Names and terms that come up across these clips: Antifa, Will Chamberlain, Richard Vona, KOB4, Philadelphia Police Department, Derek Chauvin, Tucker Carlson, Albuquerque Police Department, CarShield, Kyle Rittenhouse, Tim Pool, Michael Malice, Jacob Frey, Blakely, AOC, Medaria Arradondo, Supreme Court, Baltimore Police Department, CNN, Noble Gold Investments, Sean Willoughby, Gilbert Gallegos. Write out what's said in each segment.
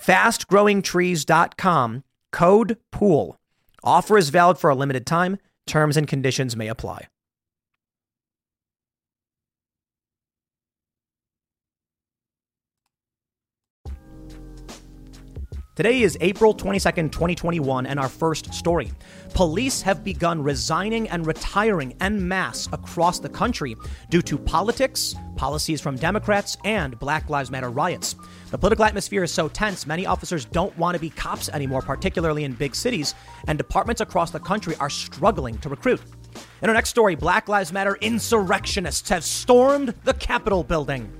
Fastgrowingtrees.com, code POOL. Offer is valid for a limited time. Terms and conditions may apply. Today is April 22nd, 2021, and our first story. Police have begun resigning and retiring en masse across the country due to politics, policies from Democrats, and Black Lives Matter riots. The political atmosphere is so tense, many officers don't want to be cops anymore, particularly in big cities, and departments across the country are struggling to recruit. In our next story, Black Lives Matter insurrectionists have stormed the Capitol building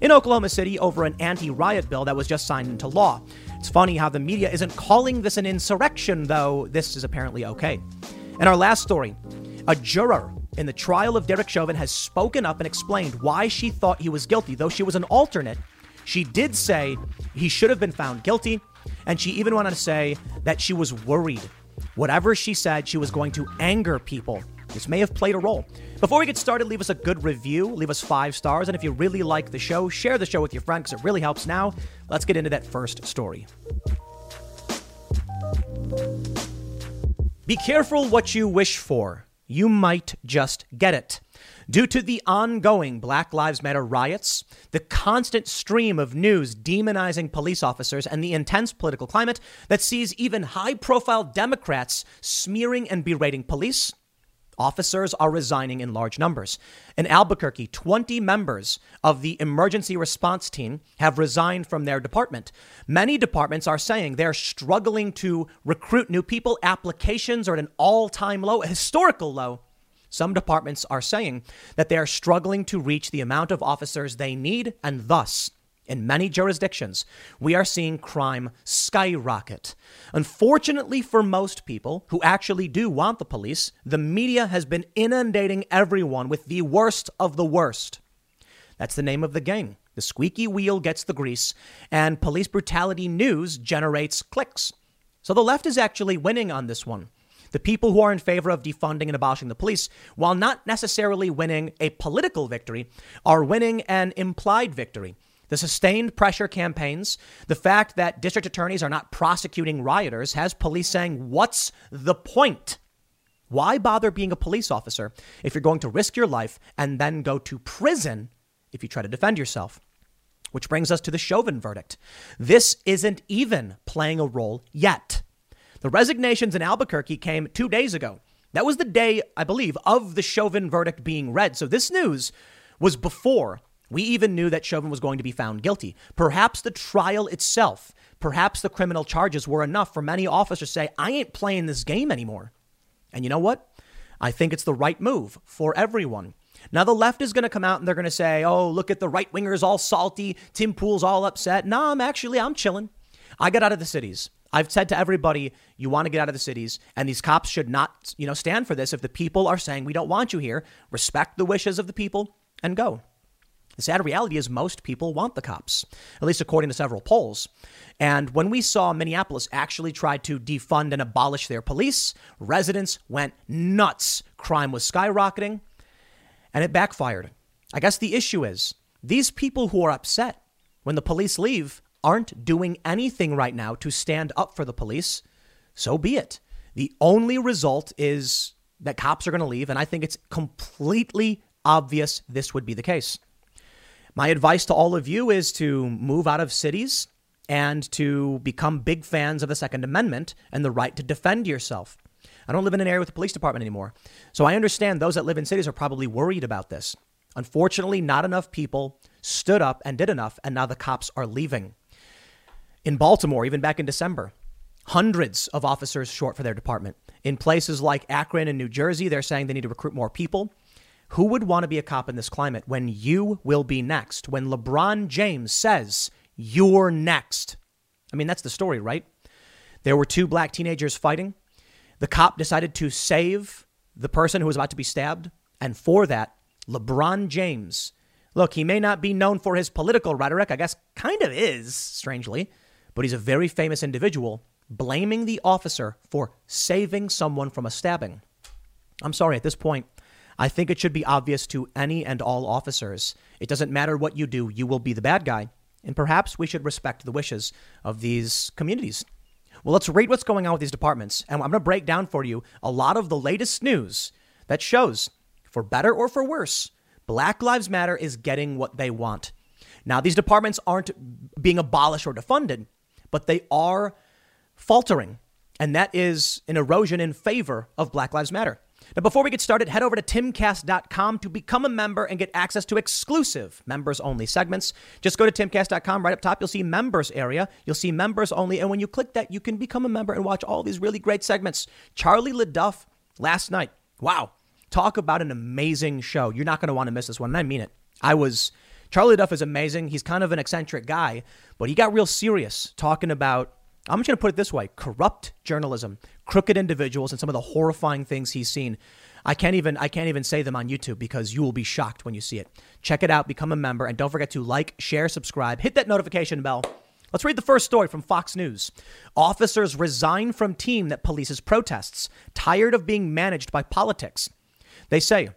in Oklahoma City over an anti-riot bill that was just signed into law. It's funny how the media isn't calling this an insurrection, though this is apparently okay. And our last story, a juror in the trial of Derek Chauvin has spoken up and explained why she thought he was guilty. Though she was an alternate, she did say he should have been found guilty, and she even went on to say that she was worried. Whatever she said, she was going to anger people. This may have played a role. Before we get started, leave us a good review, leave us 5 stars, and if you really like the show, share the show with your friend because it really helps. Now, let's get into that first story. Be careful what you wish for. You might just get it. Due to the ongoing Black Lives Matter riots, the constant stream of news demonizing police officers, and the intense political climate that sees even high-profile Democrats smearing and berating police, officers are resigning in large numbers. In Albuquerque, 20 members of the emergency response team have resigned from their department. Many departments are saying they're struggling to recruit new people. Applications are at an all-time low, a historical low. Some departments are saying that they are struggling to reach the amount of officers they need, and thus, in many jurisdictions, we are seeing crime skyrocket. Unfortunately for most people who actually do want the police, the media has been inundating everyone with the worst of the worst. That's the name of the game. The squeaky wheel gets the grease, and police brutality news generates clicks. So the left is actually winning on this one. The people who are in favor of defunding and abolishing the police, while not necessarily winning a political victory, are winning an implied victory. The sustained pressure campaigns, the fact that district attorneys are not prosecuting rioters has police saying, what's the point? Why bother being a police officer if you're going to risk your life and then go to prison if you try to defend yourself? Which brings us to the Chauvin verdict. This isn't even playing a role yet. The resignations in Albuquerque came 2 days ago. That was the day, I believe, of the Chauvin verdict being read. So this news was before we even knew that Chauvin was going to be found guilty. Perhaps the trial itself, perhaps the criminal charges were enough for many officers to say, I ain't playing this game anymore. And you know what? I think it's the right move for everyone. Now, the left is going to come out and they're going to say, oh, look at the right wingers, all salty. Tim Pool's all upset. No, I'm chilling. I got out of the cities. I've said to everybody, you want to get out of the cities, and these cops should not, stand for this. If the people are saying we don't want you here, respect the wishes of the people and go. The sad reality is most people want the cops, at least according to several polls. And when we saw Minneapolis actually tried to defund and abolish their police, residents went nuts. Crime was skyrocketing, and it backfired. I guess the issue is these people who are upset when the police leave aren't doing anything right now to stand up for the police. So be it. The only result is that cops are going to leave, and I think it's completely obvious this would be the case. My advice to all of you is to move out of cities and to become big fans of the Second Amendment and the right to defend yourself. I don't live in an area with a police department anymore. So I understand those that live in cities are probably worried about this. Unfortunately, not enough people stood up and did enough, and now the cops are leaving. In Baltimore, even back in December, hundreds of officers short for their department. In places like Akron and New Jersey, they're saying they need to recruit more people. Who would want to be a cop in this climate when you will be next? When LeBron James says, you're next. I mean, that's the story, right? There were two black teenagers fighting. The cop decided to save the person who was about to be stabbed. And for that, LeBron James, look, he may not be known for his political rhetoric, I guess kind of is, strangely, but he's a very famous individual, blaming the officer for saving someone from a stabbing. I'm sorry, at this point, I think it should be obvious to any and all officers. It doesn't matter what you do, you will be the bad guy. And perhaps we should respect the wishes of these communities. Well, let's read what's going on with these departments. And I'm going to break down for you a lot of the latest news that shows, for better or for worse, Black Lives Matter is getting what they want. Now, these departments aren't being abolished or defunded, but they are faltering. And that is an erosion in favor of Black Lives Matter. Now, before we get started, head over to timcast.com to become a member and get access to exclusive members-only segments. Just go to timcast.com. Right up top, you'll see members area. You'll see members only. And when you click that, you can become a member and watch all these really great segments. Charlie LeDuff last night. Wow. Talk about an amazing show. You're not going to want to miss this one. And I mean it. Charlie LeDuff is amazing. He's kind of an eccentric guy, but he got real serious talking about, I'm just going to put it this way, corrupt journalism, crooked individuals, and some of the horrifying things he's seen. I can't even say them on YouTube because you will be shocked when you see it. Check it out, become a member, and don't forget to like, share, subscribe, hit that notification bell. Let's read the first story from Fox News. Officers resign from team that polices protests, tired of being managed by politics. They say,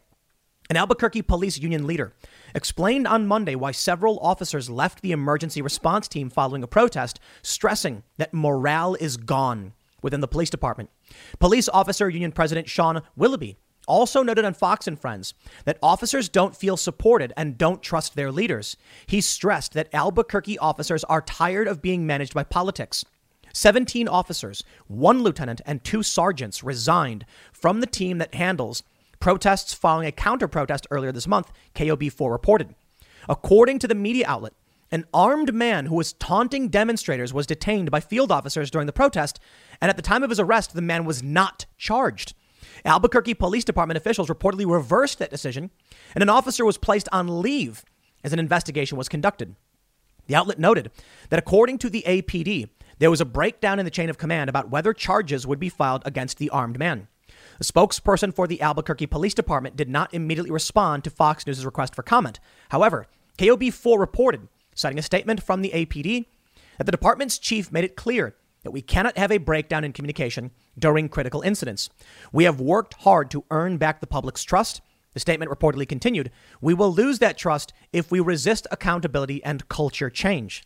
an Albuquerque police union leader explained on Monday why several officers left the emergency response team following a protest, stressing that morale is gone within the police department. Police officer union president Sean Willoughby also noted on Fox and Friends that officers don't feel supported and don't trust their leaders. He stressed that Albuquerque officers are tired of being managed by politics. 17 officers, one lieutenant, and two sergeants resigned from the team that handles protests following a counter-protest earlier this month, KOB4 reported. According to the media outlet, an armed man who was taunting demonstrators was detained by field officers during the protest, and at the time of his arrest, the man was not charged. Albuquerque Police Department officials reportedly reversed that decision, and an officer was placed on leave as an investigation was conducted. The outlet noted that according to the APD, there was a breakdown in the chain of command about whether charges would be filed against the armed man. A spokesperson for the Albuquerque Police Department did not immediately respond to Fox News' request for comment. However, KOB4 reported, citing a statement from the APD, that the department's chief made it clear that we cannot have a breakdown in communication during critical incidents. We have worked hard to earn back the public's trust. The statement reportedly continued, we will lose that trust if we resist accountability and culture change.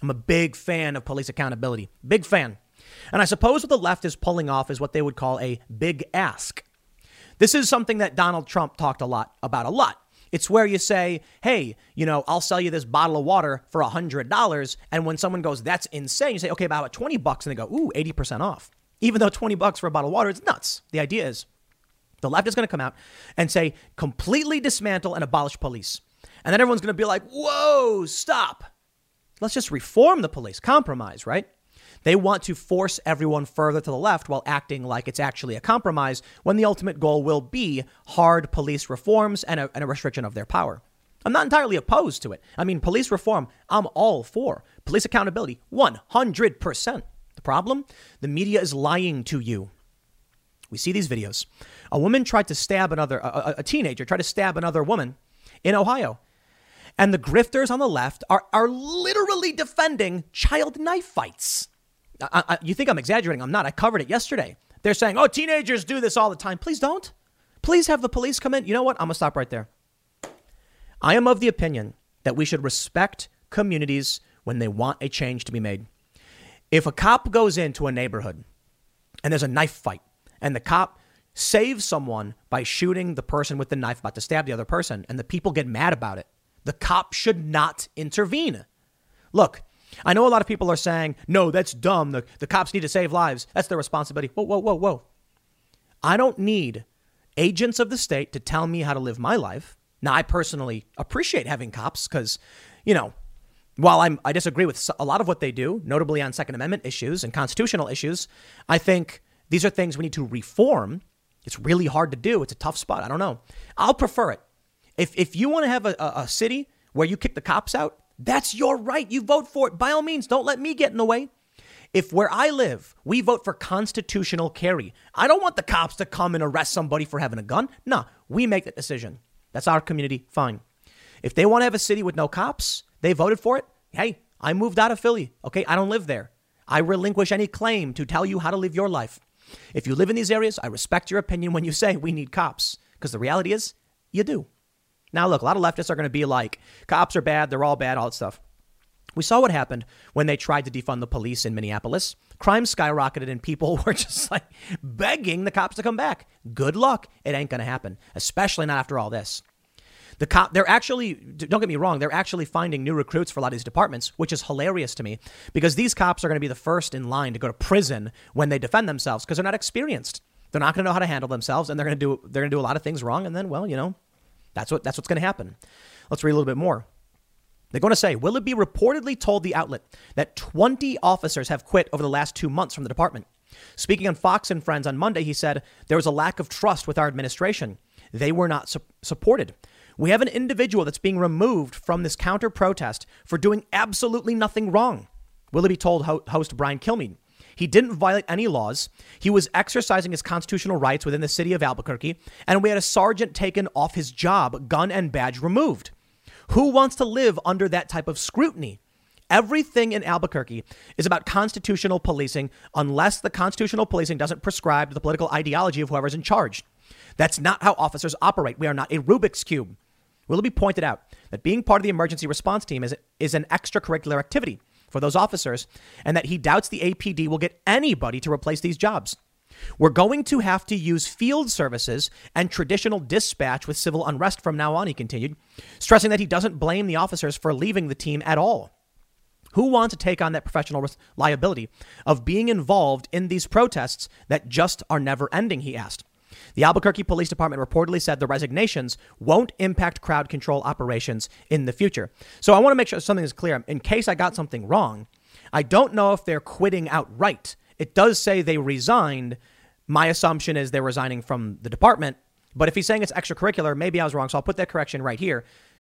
I'm a big fan of police accountability. Big fan. And I suppose what the left is pulling off is what they would call a big ask. This is something that Donald Trump talked a lot about. It's where you say, hey, you know, I'll sell you this bottle of water for $100. And when someone goes, that's insane, you say, OK, about $20. And they go, ooh, 80% off. Even though $20 for a bottle of water is nuts. The idea is the left is going to come out and say completely dismantle and abolish police. And then everyone's going to be like, whoa, stop. Let's just reform the police. Compromise, right? They want to force everyone further to the left while acting like it's actually a compromise when the ultimate goal will be hard police reforms and a restriction of their power. I'm not entirely opposed to it. I mean, police reform, I'm all for. Police accountability, 100%. The problem? The media is lying to you. We see these videos. A woman tried to stab another, a teenager tried to stab another woman in Ohio. And the grifters on the left are literally defending child knife fights. You think I'm exaggerating? I'm not. I covered it yesterday. They're saying, oh, teenagers do this all the time. Please don't. Please have the police come in. You know what? I'm going to stop right there. I am of the opinion that we should respect communities when they want a change to be made. If a cop goes into a neighborhood and there's a knife fight and the cop saves someone by shooting the person with the knife about to stab the other person and the people get mad about it, the cop should not intervene. Look, I know a lot of people are saying, no, that's dumb. The cops need to save lives. That's their responsibility. Whoa. I don't need agents of the state to tell me how to live my life. Now, I personally appreciate having cops because, you know, while I disagree with a lot of what they do, notably on Second Amendment issues and constitutional issues, I think these are things we need to reform. It's really hard to do. It's a tough spot. I don't know. I'll prefer it. If you want to have a city where you kick the cops out, that's your right. You vote for it. By all means, don't let me get in the way. If where I live, we vote for constitutional carry, I don't want the cops to come and arrest somebody for having a gun. No, we make that decision. That's our community. Fine. If they want to have a city with no cops, they voted for it. Hey, I moved out of Philly. Okay, I don't live there. I relinquish any claim to tell you how to live your life. If you live in these areas, I respect your opinion when you say we need cops, because the reality is you do. Now, look, a lot of leftists are going to be like, cops are bad. They're all bad, all that stuff. We saw what happened when they tried to defund the police in Minneapolis. Crime skyrocketed and people were just like begging the cops to come back. Good luck. It ain't going to happen, especially not after all this. They're actually, don't get me wrong, they're actually finding new recruits for a lot of these departments, which is hilarious to me because these cops are going to be the first in line to go to prison when they defend themselves because they're not experienced. They're not going to know how to handle themselves and they're going to do a lot of things wrong. And then, well, you know, that's what's going to happen. Let's read a little bit more. They're going to say, Willoughby reportedly told the outlet that 20 officers have quit over the last 2 months from the department. Speaking on Fox and Friends on Monday, he said, there was a lack of trust with our administration. They were not supported. We have an individual that's being removed from this counter protest for doing absolutely nothing wrong. Willoughby told host Brian Kilmeade. He didn't violate any laws. He was exercising his constitutional rights within the city of Albuquerque. And we had a sergeant taken off his job, gun and badge removed. Who wants to live under that type of scrutiny? Everything in Albuquerque is about constitutional policing unless the constitutional policing doesn't prescribe the political ideology of whoever's in charge. That's not how officers operate. We are not a Rubik's Cube. Willoughby pointed out that being part of the emergency response team is an extracurricular activity for those officers and that he doubts the APD will get anybody to replace these jobs. We're going to have to use field services and traditional dispatch with civil unrest from now on, he continued, stressing that he doesn't blame the officers for leaving the team at all. Who wants to take on that professional liability of being involved in these protests that just are never ending, he asked. The Albuquerque Police Department reportedly said the resignations won't impact crowd control operations in the future. So I want to make sure something is clear. In case I got something wrong, I don't know if they're quitting outright. It does say they resigned. My assumption is they're resigning from the department. But if he's saying it's extracurricular, maybe I was wrong. So I'll put that correction right here.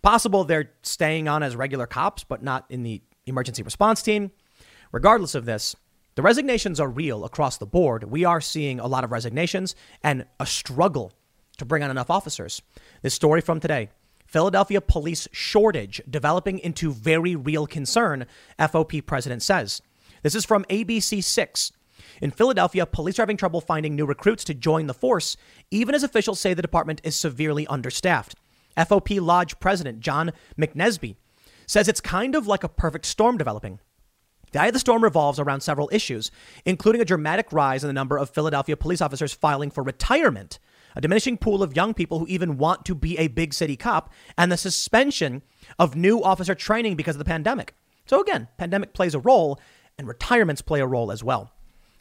Possible they're staying on as regular cops, but not in the emergency response team. Regardless of this, the resignations are real across the board. We are seeing a lot of resignations and a struggle to bring on enough officers. This story from today, Philadelphia police shortage developing into very real concern, FOP president says. This is from ABC6. In Philadelphia, police are having trouble finding new recruits to join the force, even as officials say the department is severely understaffed. FOP Lodge president John McNesby says it's kind of like a perfect storm developing. The eye of the storm revolves around several issues, including a dramatic rise in the number of Philadelphia police officers filing for retirement, a diminishing pool of young people who even want to be a big city cop, and the suspension of new officer training because of the pandemic. So again, pandemic plays a role and retirements play a role as well.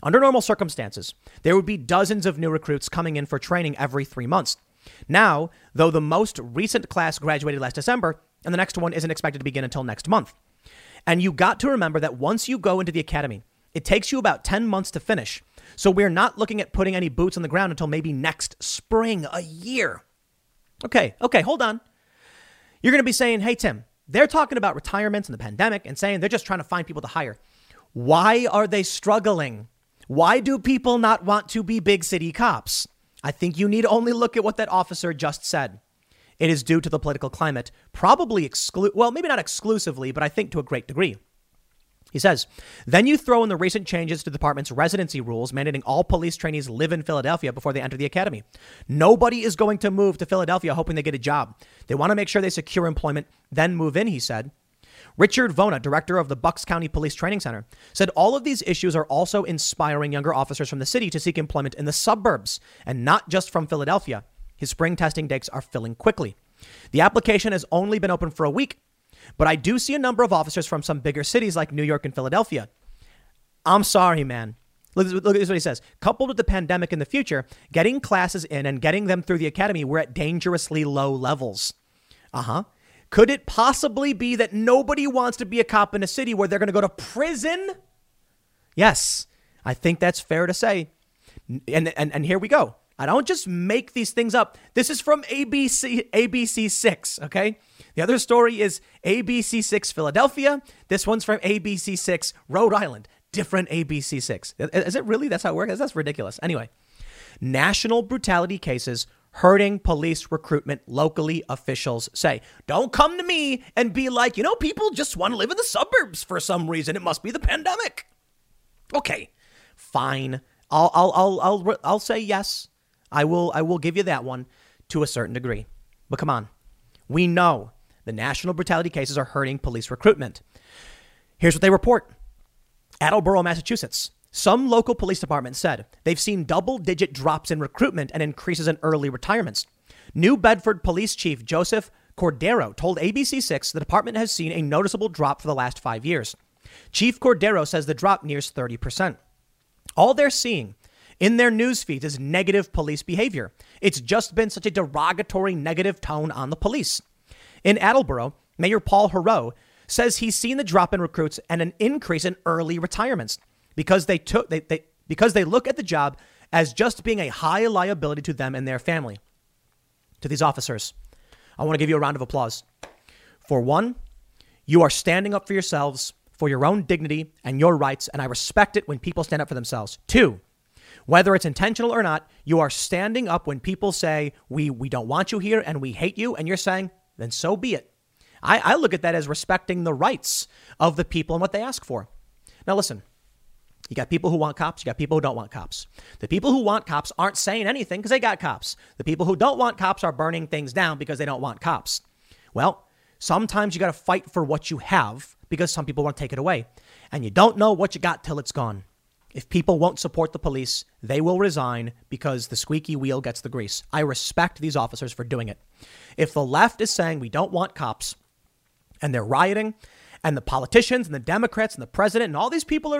Under normal circumstances, there would be dozens of new recruits coming in for training every 3 months. Now, though the most recent class graduated last December, and the next one isn't expected to begin until next month. And you got to remember that once you go into the academy, It takes you about 10 months to finish. So we're not looking at putting any boots on the ground until maybe next spring, a year. Okay, hold on. You're going to be saying, hey, Tim, they're talking about retirements and the pandemic and saying they're just trying to find people to hire. Why are they struggling? Why do people not want to be big city cops? I think you need only look at what that officer just said. It is due to the political climate, probably maybe not exclusively, but I think to a great degree. He says, then you throw in the recent changes to the department's residency rules, mandating all police trainees live in Philadelphia before they enter the academy. Nobody is going to move to Philadelphia hoping they get a job. They want to make sure they secure employment, then move in, he said. Richard Vona, director of the Bucks County Police Training Center, said all of these issues are also inspiring younger officers from the city to seek employment in the suburbs and not just from Philadelphia. His spring testing dates are filling quickly. The application has only been open for a week. But I do see a number of officers from some bigger cities like New York and Philadelphia. I'm sorry, man. Look at this, what he says. Coupled with the pandemic in the future, getting classes in and getting them through the academy, we're at dangerously low levels. Could it possibly be that nobody wants to be a cop in a city where they're going to go to prison? Yes, I think that's fair to say. And here we go. I don't just make these things up. This is from ABC6, okay? The other story is ABC6 Philadelphia. This one's from ABC6 Rhode Island. Different ABC6. Is it really? That's how it works? That's ridiculous. Anyway, national brutality cases hurting police recruitment, locally officials say. Don't come to me and be like, you know, people just want to live in the suburbs for some reason. It must be the pandemic. Okay, fine. I'll say yes. I will give you that one to a certain degree. But come on. We know the national brutality cases are hurting police recruitment. Here's what they report. Attleboro, Massachusetts. Some local police departments said they've seen double-digit drops in recruitment and increases in early retirements. New Bedford Police Chief Joseph Cordero told ABC6 the department has seen a noticeable drop for the last 5 years. Chief Cordero says the drop nears 30%. All they're seeing in their news feeds is negative police behavior. It's just been such a derogatory, negative tone on the police. In Attleboro, Mayor Paul Haro says he's seen the drop in recruits and an increase in early retirements because they look at the job as just being a high liability to them and their family. To these officers, I want to give you a round of applause. For one, you are standing up for yourselves, for your own dignity and your rights, and I respect it when people stand up for themselves. Two, whether it's intentional or not, you are standing up when people say, we don't want you here and we hate you. And you're saying, then so be it. I look at that as respecting the rights of the people and what they ask for. Now, listen, you got people who want cops. You got people who don't want cops. The people who want cops aren't saying anything because they got cops. The people who don't want cops are burning things down because they don't want cops. Well, sometimes you got to fight for what you have because some people want to take it away. And you don't know what you got till it's gone. If people won't support the police, they will resign because the squeaky wheel gets the grease. I respect these officers for doing it. If the left is saying we don't want cops and they're rioting and the politicians and the Democrats and the president and all these people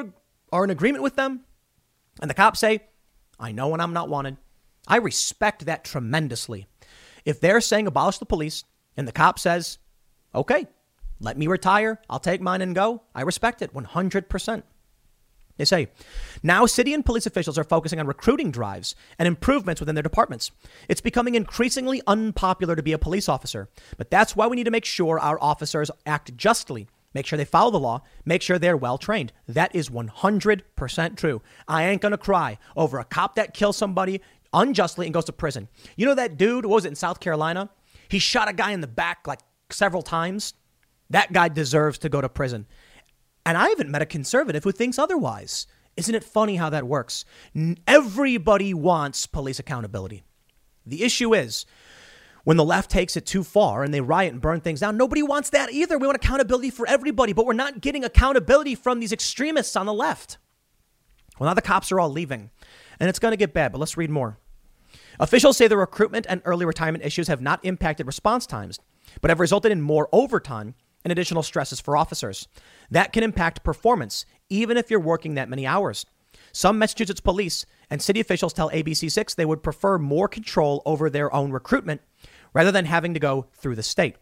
are in agreement with them and the cops say, I know when I'm not wanted, I respect that tremendously. If they're saying abolish the police and the cop says, okay, let me retire, I'll take mine and go, I respect it 100%. They say, now city and police officials are focusing on recruiting drives and improvements within their departments. It's becoming increasingly unpopular to be a police officer, but that's why we need to make sure our officers act justly, make sure they follow the law, make sure they're well trained. That is 100% true. I ain't going to cry over a cop that kills somebody unjustly and goes to prison. You know that dude, what was it, in South Carolina? He shot a guy in the back like several times. That guy deserves to go to prison. And I haven't met a conservative who thinks otherwise. Isn't it funny how that works? Everybody wants police accountability. The issue is when the left takes it too far and they riot and burn things down, nobody wants that either. We want accountability for everybody, but we're not getting accountability from these extremists on the left. Well, now the cops are all leaving and it's going to get bad, but let's read more. Officials say the recruitment and early retirement issues have not impacted response times, but have resulted in more overtime and additional stresses for officers. That can impact performance, even if you're working that many hours. Some Massachusetts police and city officials tell ABC6 they would prefer more control over their own recruitment rather than having to go through the state.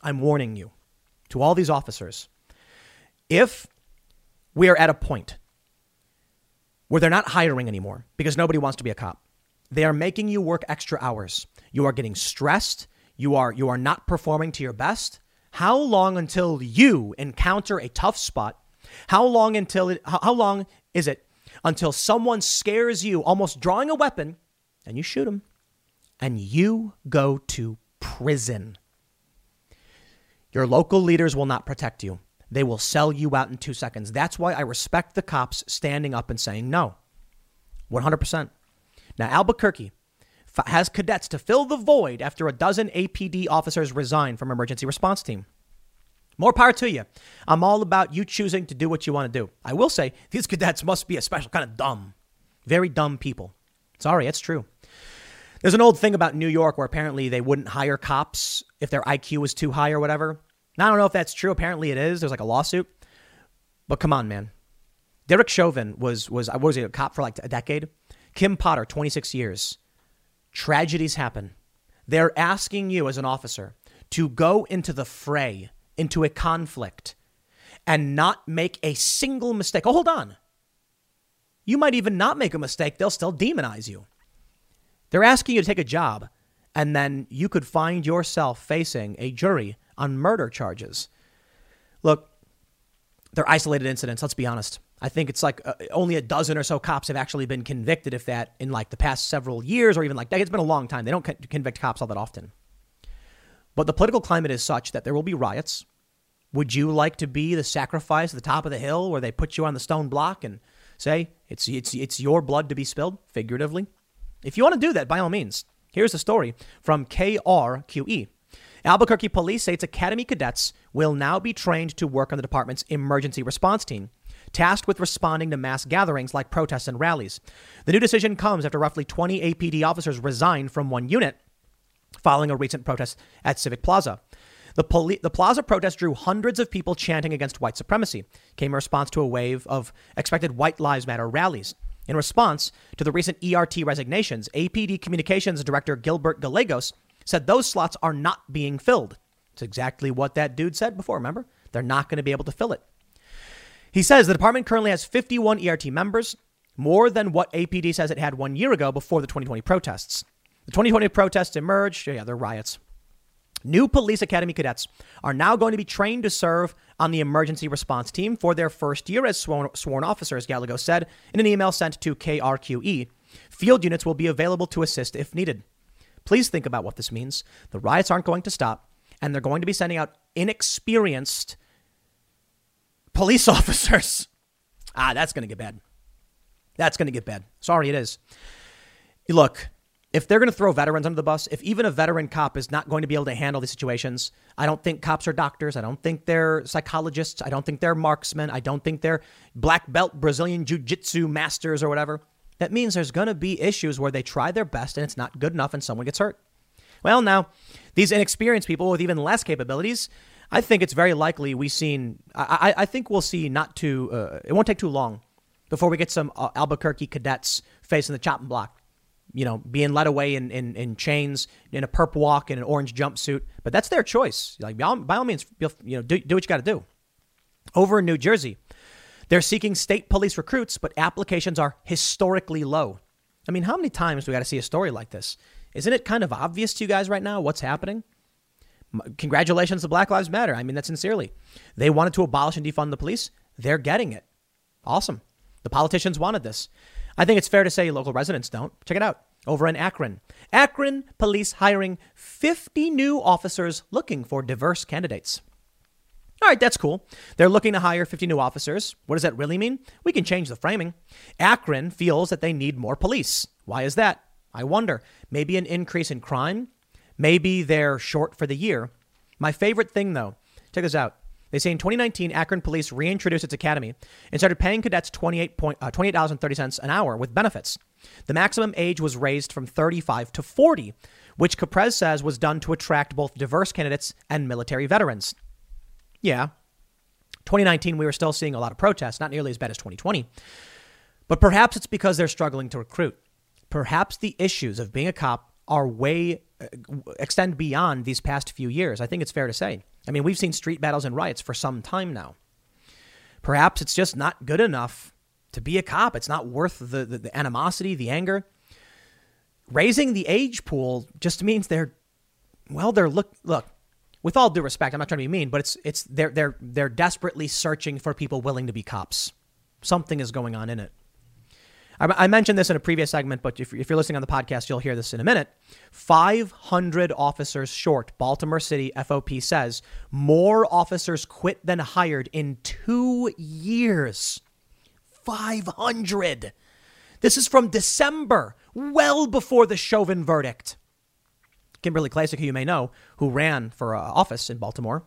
I'm warning you, to all these officers, if we are at a point where they're not hiring anymore because nobody wants to be a cop. They are making you work extra hours. You are getting stressed. You are not performing to your best. How long until you encounter a tough spot? How long is it until someone scares you, almost drawing a weapon, and you shoot him and you go to prison? Your local leaders will not protect you. They will sell you out in 2 seconds. That's why I respect the cops standing up and saying no, 100%. Now, Albuquerque has cadets to fill the void after a dozen APD officers resigned from emergency response team. More power to you. I'm all about you choosing to do what you want to do. I will say these cadets must be a special kind of dumb, very dumb people. Sorry, it's true. There's an old thing about New York where apparently they wouldn't hire cops if their IQ was too high or whatever. Now, I don't know if that's true. Apparently it is. There's like a lawsuit. But come on, man. Derek Chauvin was a cop for like a decade. Kim Potter, 26 years. Tragedies happen. They're asking you as an officer to go into the fray, into a conflict, and not make a single mistake. Oh, hold on. You might even not make a mistake. They'll still demonize you. They're asking you to take a job, and then you could find yourself facing a jury on murder charges. Look, they're isolated incidents. Let's be honest. I think it's like only a dozen or so cops have actually been convicted, if that, in like the past several years or even like decades. It's been a long time. They don't convict cops all that often. But the political climate is such that there will be riots. Would you like to be the sacrifice at the top of the hill where they put you on the stone block and say it's your blood to be spilled, figuratively? If you want to do that, by all means. Here's the story from KRQE. Albuquerque police say its academy cadets will now be trained to work on the department's emergency response team, tasked with responding to mass gatherings like protests and rallies. The new decision comes after roughly 20 APD officers resigned from one unit following a recent protest at Civic Plaza. The Plaza protest drew hundreds of people chanting against white supremacy, came in response to a wave of expected White Lives Matter rallies. In response to the recent ERT resignations, APD Communications Director Gilbert Gallegos said those slots are not being filled. It's exactly what that dude said before, remember? They're not going to be able to fill it. He says the department currently has 51 ERT members, more than what APD says it had 1 year ago before the 2020 protests. The 2020 protests emerged. Yeah, they're riots. New police academy cadets are now going to be trained to serve on the emergency response team for their first year as sworn officers, Gallego said in an email sent to KRQE. Field units will be available to assist if needed. Please think about what this means. The riots aren't going to stop, and they're going to be sending out inexperienced police officers. That's going to get bad. That's going to get bad. Sorry, it is. Look, if they're going to throw veterans under the bus, if even a veteran cop is not going to be able to handle these situations, I don't think cops are doctors. I don't think they're psychologists. I don't think they're marksmen. I don't think they're black belt Brazilian jiu-jitsu masters or whatever. That means there's going to be issues where they try their best and it's not good enough and someone gets hurt. Well, now, these inexperienced people with even less capabilities, I think it's very likely I think we'll see it won't take too long before we get some Albuquerque cadets facing the chopping block, you know, being led away in chains, in a perp walk, in an orange jumpsuit. But that's their choice. Like, by all means, do what you got to do. Over in New Jersey, they're seeking state police recruits, but applications are historically low. I mean, how many times do we got to see a story like this? Isn't it kind of obvious to you guys right now what's happening? Congratulations to Black Lives Matter. I mean that sincerely. They wanted to abolish and defund the police. They're getting it. Awesome. The politicians wanted this. I think it's fair to say local residents don't. Check it out. Over in Akron. Akron police hiring 50 new officers looking for diverse candidates. All right, that's cool. They're looking to hire 50 new officers. What does that really mean? We can change the framing. Akron feels that they need more police. Why is that? I wonder. Maybe an increase in crime. Maybe they're short for the year. My favorite thing, though, check this out. They say in 2019, Akron Police reintroduced its academy and started paying cadets $28.30 an hour with benefits. The maximum age was raised from 35 to 40, which Caprez says was done to attract both diverse candidates and military veterans. Yeah, 2019, we were still seeing a lot of protests, not nearly as bad as 2020. But perhaps it's because they're struggling to recruit. Perhaps the issues of being a cop are extend beyond these past few years. I think it's fair to say. I mean, we've seen street battles and riots for some time now. Perhaps it's just not good enough to be a cop. It's not worth the animosity, the anger. Raising the age pool just means they're with all due respect, I'm not trying to be mean, but they're desperately searching for people willing to be cops. Something is going on in it. I mentioned this in a previous segment, but if you're listening on the podcast, you'll hear this in a minute. 500 officers short. Baltimore City FOP says more officers quit than hired in 2 years. 500. This is from December, well before the Chauvin verdict. Kimberly Klasic, who you may know, who ran for office in Baltimore,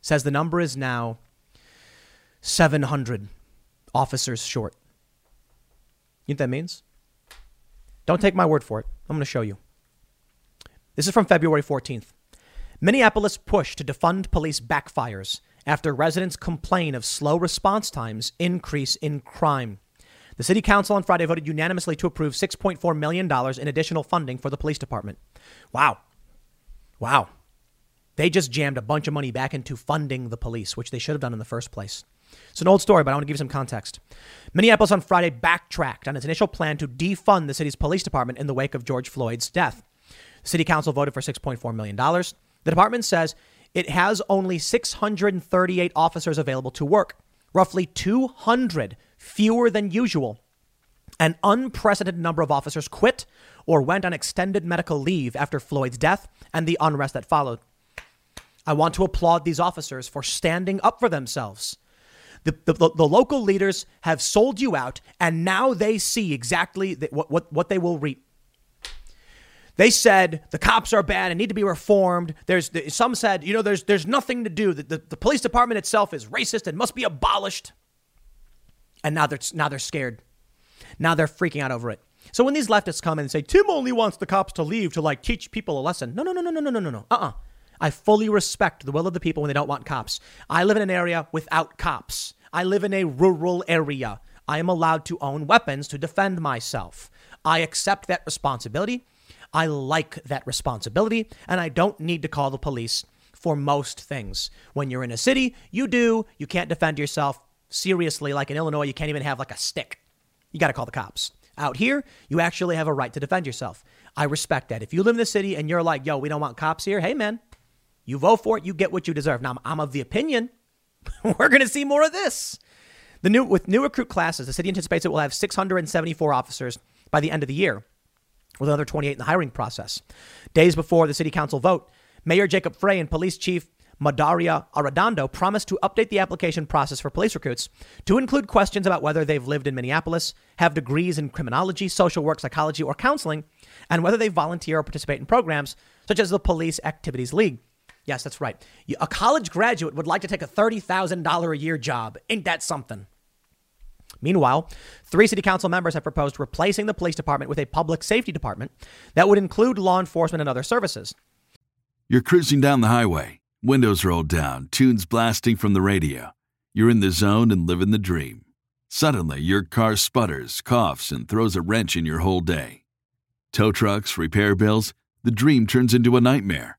says the number is now 700 officers short. You know what that means? Don't take my word for it. I'm going to show you. This is from February 14th. Minneapolis push to defund police backfires after residents complain of slow response times, increase in crime. The city council on Friday voted unanimously to approve $6.4 million in additional funding for the police department. Wow. They just jammed a bunch of money back into funding the police, which they should have done in the first place. It's an old story, but I want to give you some context. Minneapolis on Friday backtracked on its initial plan to defund the city's police department in the wake of George Floyd's death. The city council voted for $6.4 million. The department says it has only 638 officers available to work, roughly 200 fewer than usual. An unprecedented number of officers quit or went on extended medical leave after Floyd's death and the unrest that followed. I want to applaud these officers for standing up for themselves. The local leaders have sold you out, and now they see exactly what they will reap. They said the cops are bad and need to be reformed. Some said, there's nothing to do. The police department itself is racist and must be abolished. And now they're scared. Now they're freaking out over it. So when these leftists come in and say, Tim only wants the cops to leave to teach people a lesson. No. I fully respect the will of the people when they don't want cops. I live in an area without cops. I live in a rural area. I am allowed to own weapons to defend myself. I accept that responsibility. I like that responsibility, and I don't need to call the police for most things. When you're in a city, you do. You can't defend yourself seriously. Like in Illinois, you can't even have a stick. You got to call the cops. Out here, you actually have a right to defend yourself. I respect that. If you live in the city and you're like, yo, we don't want cops here. Hey, man. You vote for it, you get what you deserve. Now, I'm of the opinion we're going to see more of this. With new recruit classes, the city anticipates it will have 674 officers by the end of the year, with another 28 in the hiring process. Days before the city council vote, Mayor Jacob Frey and Police Chief Medaria Arradondo promised to update the application process for police recruits to include questions about whether they've lived in Minneapolis, have degrees in criminology, social work, psychology, or counseling, and whether they volunteer or participate in programs such as the Police Activities League. Yes, that's right. A college graduate would like to take a $30,000 a year job. Ain't that something? Meanwhile, 3 city council members have proposed replacing the police department with a public safety department that would include law enforcement and other services. You're cruising down the highway, windows rolled down, tunes blasting from the radio. You're in the zone and living the dream. Suddenly, your car sputters, coughs, and throws a wrench in your whole day. Tow trucks, repair bills, the dream turns into a nightmare.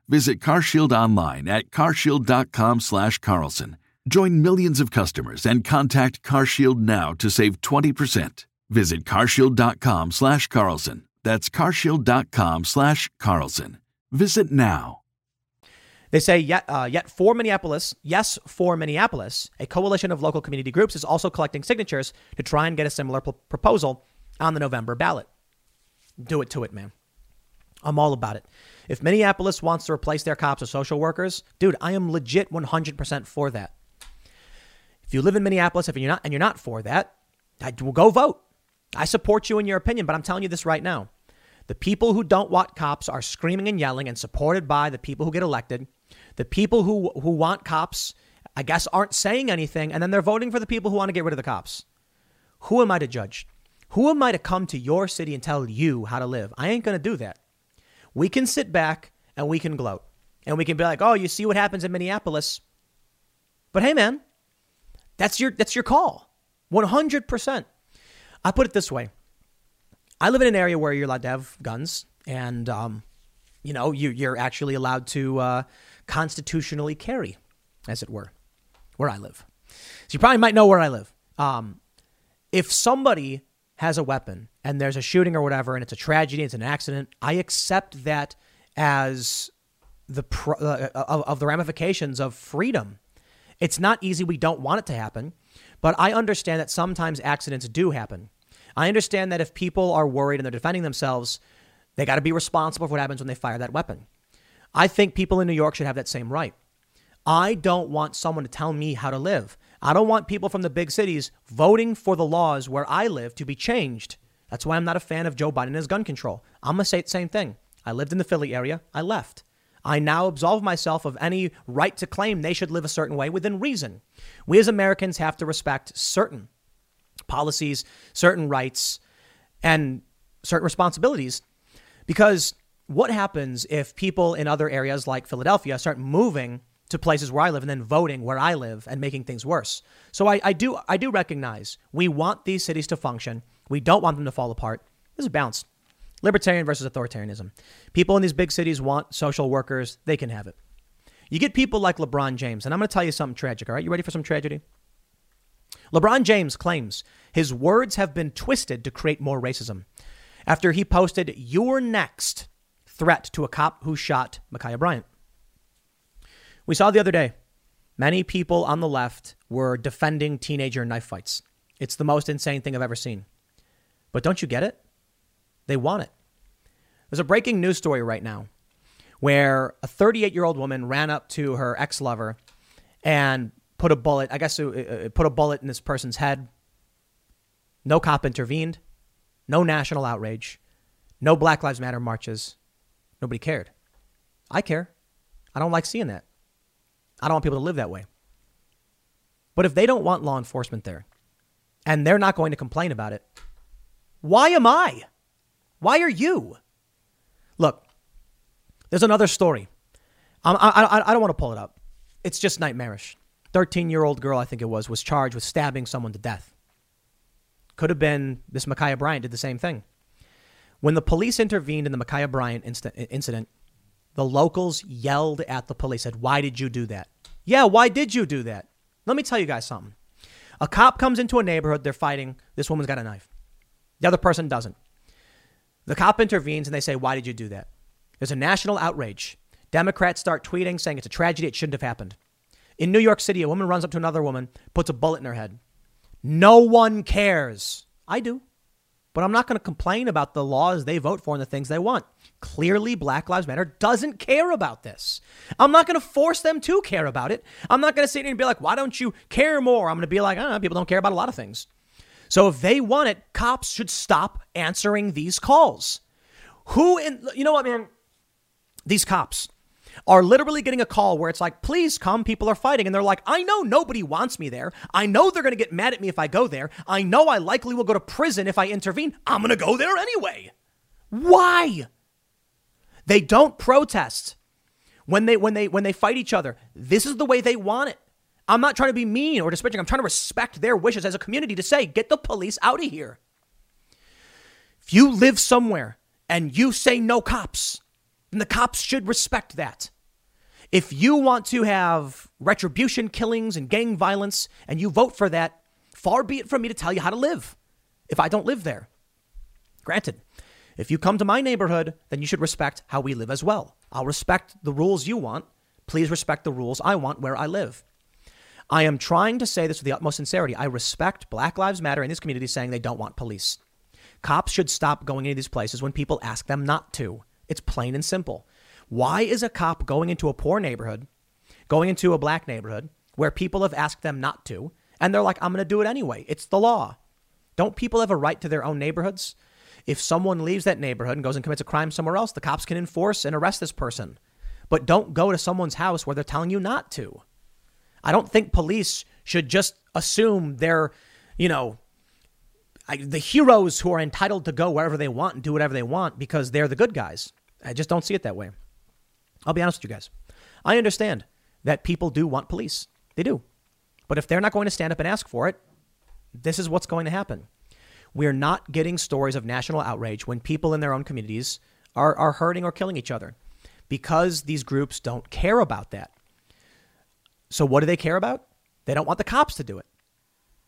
Visit CarShield online at carshield.com/Carlson. Join millions of customers and contact CarShield now to save 20%. Visit carshield.com/Carlson. That's carshield.com/Carlson. Visit now. They say for Minneapolis, a coalition of local community groups is also collecting signatures to try and get a similar proposal on the November ballot. Do it to it, man. I'm all about it. If Minneapolis wants to replace their cops with social workers, dude, I am legit 100% for that. If you live in Minneapolis and you're not for that, go vote. I support you in your opinion, but I'm telling you this right now. The people who don't want cops are screaming and yelling and supported by the people who get elected. The people who want cops I guess aren't saying anything, and then they're voting for the people who want to get rid of the cops. Who am I to judge? Who am I to come to your city and tell you how to live? I ain't going to do that. We can sit back and we can gloat and we can be like, oh, you see what happens in Minneapolis. But hey, man, that's your call. 100%. I put it this way. I live in an area where you're allowed to have guns and, you know, you're actually allowed to constitutionally carry, as it were, where I live. So you probably might know where I live. If somebody has a weapon and there's a shooting or whatever, and it's a tragedy, it's an accident, I accept that as the of the ramifications of freedom. It's not easy. We don't want it to happen, but I understand that sometimes accidents do happen. I understand that if people are worried and they're defending themselves, they got to be responsible for what happens when they fire that weapon. I think people in New York should have that same right. I don't want someone to tell me how to live. I don't want people from the big cities voting for the laws where I live to be changed. That's why I'm not a fan of Joe Biden and his gun control. I'm going to say the same thing. I lived in the Philly area. I left. I now absolve myself of any right to claim they should live a certain way within reason. We as Americans have to respect certain policies, certain rights, and certain responsibilities. Because what happens if people in other areas like Philadelphia start moving to places where I live and then voting where I live and making things worse? So I do recognize we want these cities to function. We don't want them to fall apart. There's a balance. Libertarian versus authoritarianism. People in these big cities want social workers. They can have it. You get people like LeBron James, and I'm going to tell you something tragic. All right, you ready for some tragedy? LeBron James claims his words have been twisted to create more racism after he posted "You're next" threat to a cop who shot Ma'Khia Bryant. We saw the other day, many people on the left were defending teenager knife fights. It's the most insane thing I've ever seen. But don't you get it? They want it. There's a breaking news story right now where a 38-year-old woman ran up to her ex-lover and put a bullet, I guess it put a bullet in this person's head. No cop intervened. No national outrage. No Black Lives Matter marches. Nobody cared. I care. I don't like seeing that. I don't want people to live that way. But if they don't want law enforcement there and they're not going to complain about it, why am I? Why are you? Look, there's another story. I don't want to pull it up. It's just nightmarish. 13-year-old girl, I think it was charged with stabbing someone to death. Could have been this Ma'Khia Bryant did the same thing. When the police intervened in the Ma'Khia Bryant incident, the locals yelled at the police, said, "Why did you do that?" Yeah, why did you do that? Let me tell you guys something. A cop comes into a neighborhood, they're fighting. This woman's got a knife. The other person doesn't. The cop intervenes and they say, "Why did you do that?" There's a national outrage. Democrats start tweeting saying it's a tragedy. It shouldn't have happened. In New York City, a woman runs up to another woman, puts a bullet in her head. No one cares. I do. But I'm not going to complain about the laws they vote for and the things they want. Clearly, Black Lives Matter doesn't care about this. I'm not going to force them to care about it. I'm not going to sit here and be like, why don't you care more? I'm going to be like, I don't know, people don't care about a lot of things. So if they want it, cops should stop answering these calls. You know what, man? These cops are literally getting a call where it's like, please come, people are fighting. And they're like, I know nobody wants me there. I know they're going to get mad at me if I go there. I know I likely will go to prison if I intervene. I'm going to go there anyway. Why? They don't protest when they fight each other. This is the way they want it. I'm not trying to be mean or disparaging. I'm trying to respect their wishes as a community to say, get the police out of here. If you live somewhere and you say no cops, and the cops should respect that. If you want to have retribution killings and gang violence and you vote for that, far be it from me to tell you how to live if I don't live there. Granted, if you come to my neighborhood, then you should respect how we live as well. I'll respect the rules you want. Please respect the rules I want where I live. I am trying to say this with the utmost sincerity. I respect Black Lives Matter in this community saying they don't want police. Cops should stop going into these places when people ask them not to. It's plain and simple. Why is a cop going into a poor neighborhood, going into a black neighborhood where people have asked them not to, and they're like, I'm going to do it anyway. It's the law. Don't people have a right to their own neighborhoods? If someone leaves that neighborhood and goes and commits a crime somewhere else, the cops can enforce and arrest this person. But don't go to someone's house where they're telling you not to. I don't think police should just assume they're, you know, the heroes who are entitled to go wherever they want and do whatever they want because they're the good guys. I just don't see it that way. I'll be honest with you guys. I understand that people do want police. They do. But if they're not going to stand up and ask for it, this is what's going to happen. We're not getting stories of national outrage when people in their own communities are hurting or killing each other because these groups don't care about that. So what do they care about? They don't want the cops to do it.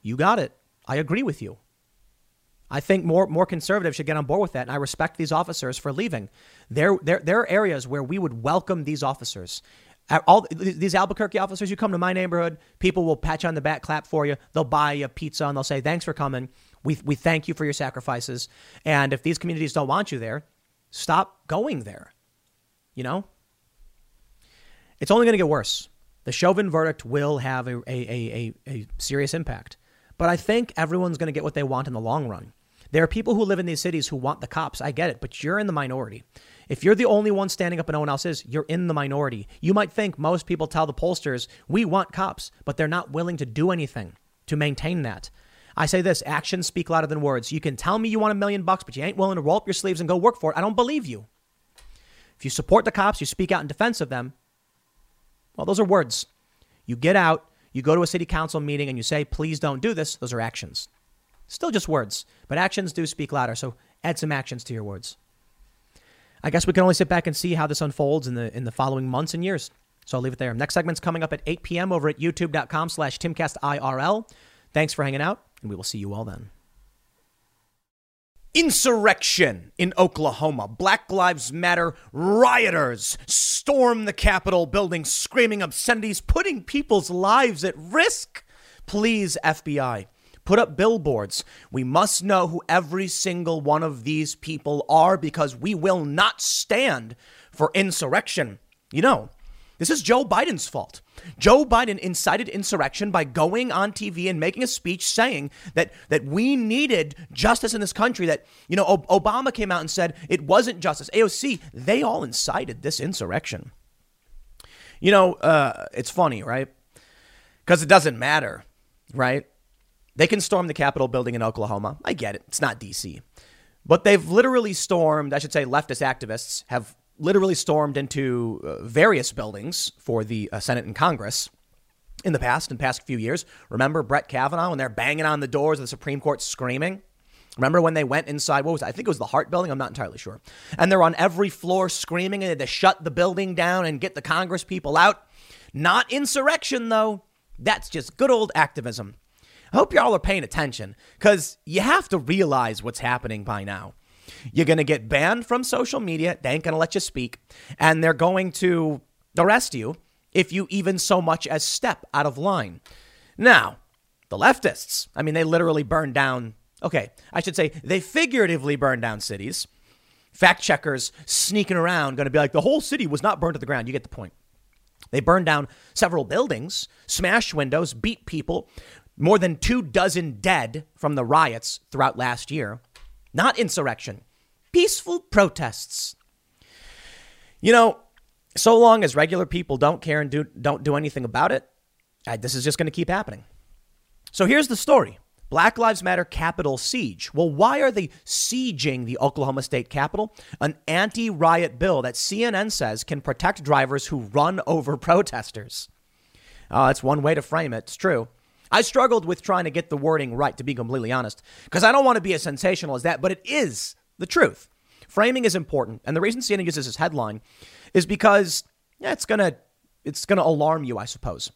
You got it. I agree with you. I think more conservatives should get on board with that. And I respect these officers for leaving. There are areas where we would welcome these officers. All these Albuquerque officers, you come to my neighborhood, people will pat you on the back, clap for you. They'll buy you a pizza and they'll say, thanks for coming. We thank you for your sacrifices. And if these communities don't want you there, stop going there. You know, it's only going to get worse. The Chauvin verdict will have a serious impact. But I think everyone's going to get what they want in the long run. There are people who live in these cities who want the cops. I get it, but you're in the minority. If you're the only one standing up and no one else is, you're in the minority. You might think most people tell the pollsters, we want cops, but they're not willing to do anything to maintain that. I say this, actions speak louder than words. You can tell me you want $1 million bucks, but you ain't willing to roll up your sleeves and go work for it. I don't believe you. If you support the cops, you speak out in defense of them. Well, those are words. You get out, you go to a city council meeting and you say, please don't do this. Those are actions. Still just words, but actions do speak louder. So add some actions to your words. I guess we can only sit back and see how this unfolds in the following months and years. So I'll leave it there. Next segment's coming up at 8 p.m. over at youtube.com/TimcastIRL. Thanks for hanging out, and we will see you all then. Insurrection in Oklahoma. Black Lives Matter rioters storm the Capitol building, screaming obscenities, putting people's lives at risk. Please, FBI, put up billboards. We must know who every single one of these people are because we will not stand for insurrection. You know, this is Joe Biden's fault. Joe Biden incited insurrection by going on TV and making a speech saying that we needed justice in this country, that, you know, Obama came out and said it wasn't justice. AOC, they all incited this insurrection. You know, it's funny, right? Because it doesn't matter, right? They can storm the Capitol building in Oklahoma. I get it. It's not D.C. But they've literally stormed, I should say leftist activists have literally stormed into various buildings for the Senate and Congress in the past, few years. Remember Brett Kavanaugh when they're banging on the doors of the Supreme Court screaming? Remember when they went inside, I think it was the Hart Building. I'm not entirely sure. And they're on every floor screaming and they had to shut the building down and get the Congress people out. Not insurrection, though. That's just good old activism. I hope y'all are paying attention because you have to realize what's happening by now. You're going to get banned from social media. They ain't going to let you speak. And they're going to arrest you if you even so much as step out of line. Now, the leftists, I mean, they literally burned down. Okay, I should say they figuratively burned down cities. Fact checkers sneaking around going to be like, the whole city was not burned to the ground. You get the point. They burned down several buildings, smashed windows, beat people. More than 24 dead from the riots throughout last year. Not insurrection, peaceful protests. You know, so long as regular people don't care and don't do anything about it, this is just going to keep happening. So here's the story. Black Lives Matter Capitol siege. Well, why are they sieging the Oklahoma State Capitol? An anti-riot bill that CNN says can protect drivers who run over protesters. That's one way to frame it. It's true. I struggled with trying to get the wording right, to be completely honest, because I don't want to be as sensational as that, but it is the truth. Framing is important. And the reason CNN uses this headline is because it's going to alarm you, I suppose.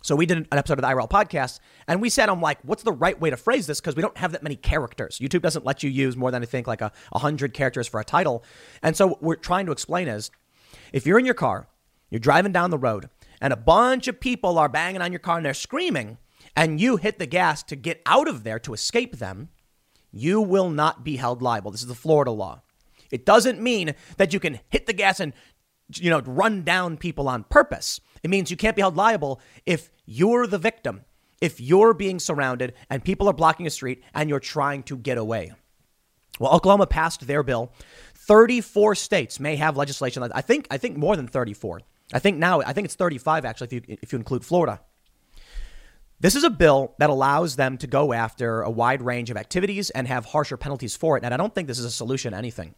So we did an episode of the IRL podcast and we said, I'm like, what's the right way to phrase this? Because we don't have that many characters. YouTube doesn't let you use more than, I think, like 100 characters for a title. And so what we're trying to explain is if you're in your car, you're driving down the road and a bunch of people are banging on your car and they're screaming, and you hit the gas to get out of there, to escape them, you will not be held liable. This is the Florida law. It doesn't mean that you can hit the gas and, you know, run down people on purpose. It means you can't be held liable if you're the victim, if you're being surrounded and people are blocking a street and you're trying to get away. Well, Oklahoma passed their bill. 34 states may have legislation. I think more than 34. I think now, I think it's 35, actually, if you include Florida. This is a bill that allows them to go after a wide range of activities and have harsher penalties for it. And I don't think this is a solution to anything.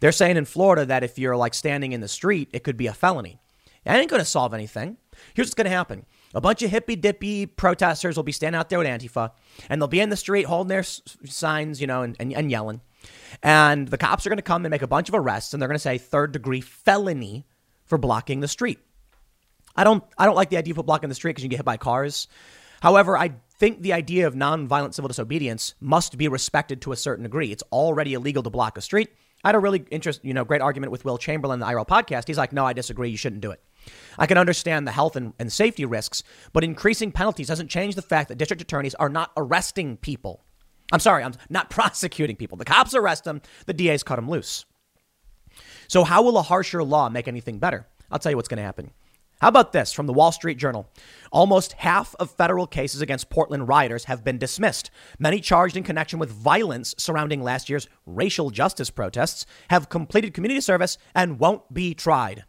They're saying in Florida that if you're like standing in the street, it could be a felony. That ain't going to solve anything. Here's what's going to happen. A bunch of hippy-dippy protesters will be standing out there with Antifa, and they'll be in the street holding their signs, you know, and yelling. And the cops are going to come and make a bunch of arrests, and they're going to say third-degree felony for blocking the street. I don't like the idea of blocking the street because you can get hit by cars. However, I think the idea of nonviolent civil disobedience must be respected to a certain degree. It's already illegal to block a street. I had a really great argument with Will Chamberlain, the IRL podcast. He's like, no, I disagree. You shouldn't do it. I can understand the health and safety risks, but increasing penalties doesn't change the fact that district attorneys are not arresting people. I'm not prosecuting people. The cops arrest them. The DAs cut them loose. So how will a harsher law make anything better? I'll tell you what's going to happen. How about this from the Wall Street Journal? Almost half of federal cases against Portland rioters have been dismissed. Many charged in connection with violence surrounding last year's racial justice protests have completed community service and won't be tried.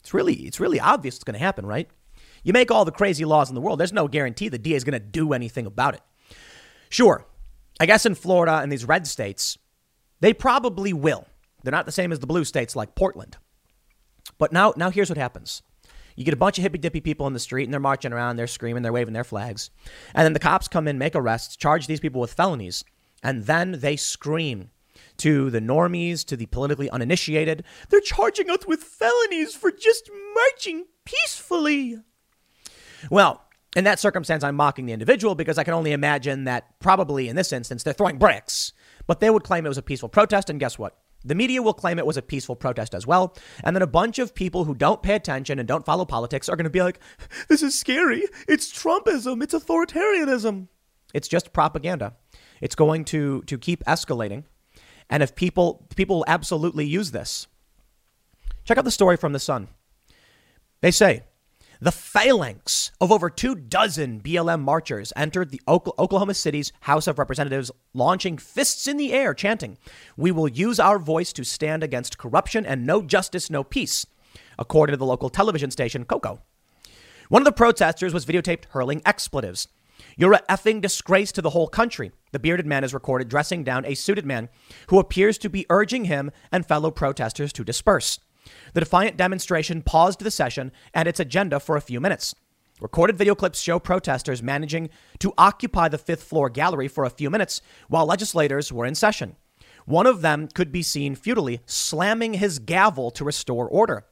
It's really obvious it's going to happen, right? You make all the crazy laws in the world. There's no guarantee the DA is going to do anything about it. Sure, I guess in Florida and these red states, they probably will. They're not the same as the blue states like Portland. But now here's what happens. You get a bunch of hippy-dippy people in the street, and they're marching around, they're screaming, they're waving their flags. And then the cops come in, make arrests, charge these people with felonies, and then they scream to the normies, to the politically uninitiated. They're charging us with felonies for just marching peacefully. Well, in that circumstance, I'm mocking the individual because I can only imagine that probably in this instance, they're throwing bricks, but they would claim it was a peaceful protest. And guess what? The media will claim it was a peaceful protest as well. And then a bunch of people who don't pay attention and don't follow politics are going to be like, this is scary. It's Trumpism. It's authoritarianism. It's just propaganda. It's going to keep escalating. And if people absolutely use this, check out the story from The Sun. They say the phalanx of over 2 dozen BLM marchers entered the Oklahoma City's House of Representatives, launching fists in the air, chanting, "We will use our voice to stand against corruption and no justice, no peace," according to the local television station Coco. One of the protesters was videotaped hurling expletives. "You're a effing disgrace to the whole country." The bearded man is recorded dressing down a suited man who appears to be urging him and fellow protesters to disperse. The defiant demonstration paused the session and its agenda for a few minutes. Recorded video clips show protesters managing to occupy the 5th floor gallery for a few minutes while legislators were in session. One of them could be seen futilely slamming his gavel to restore order.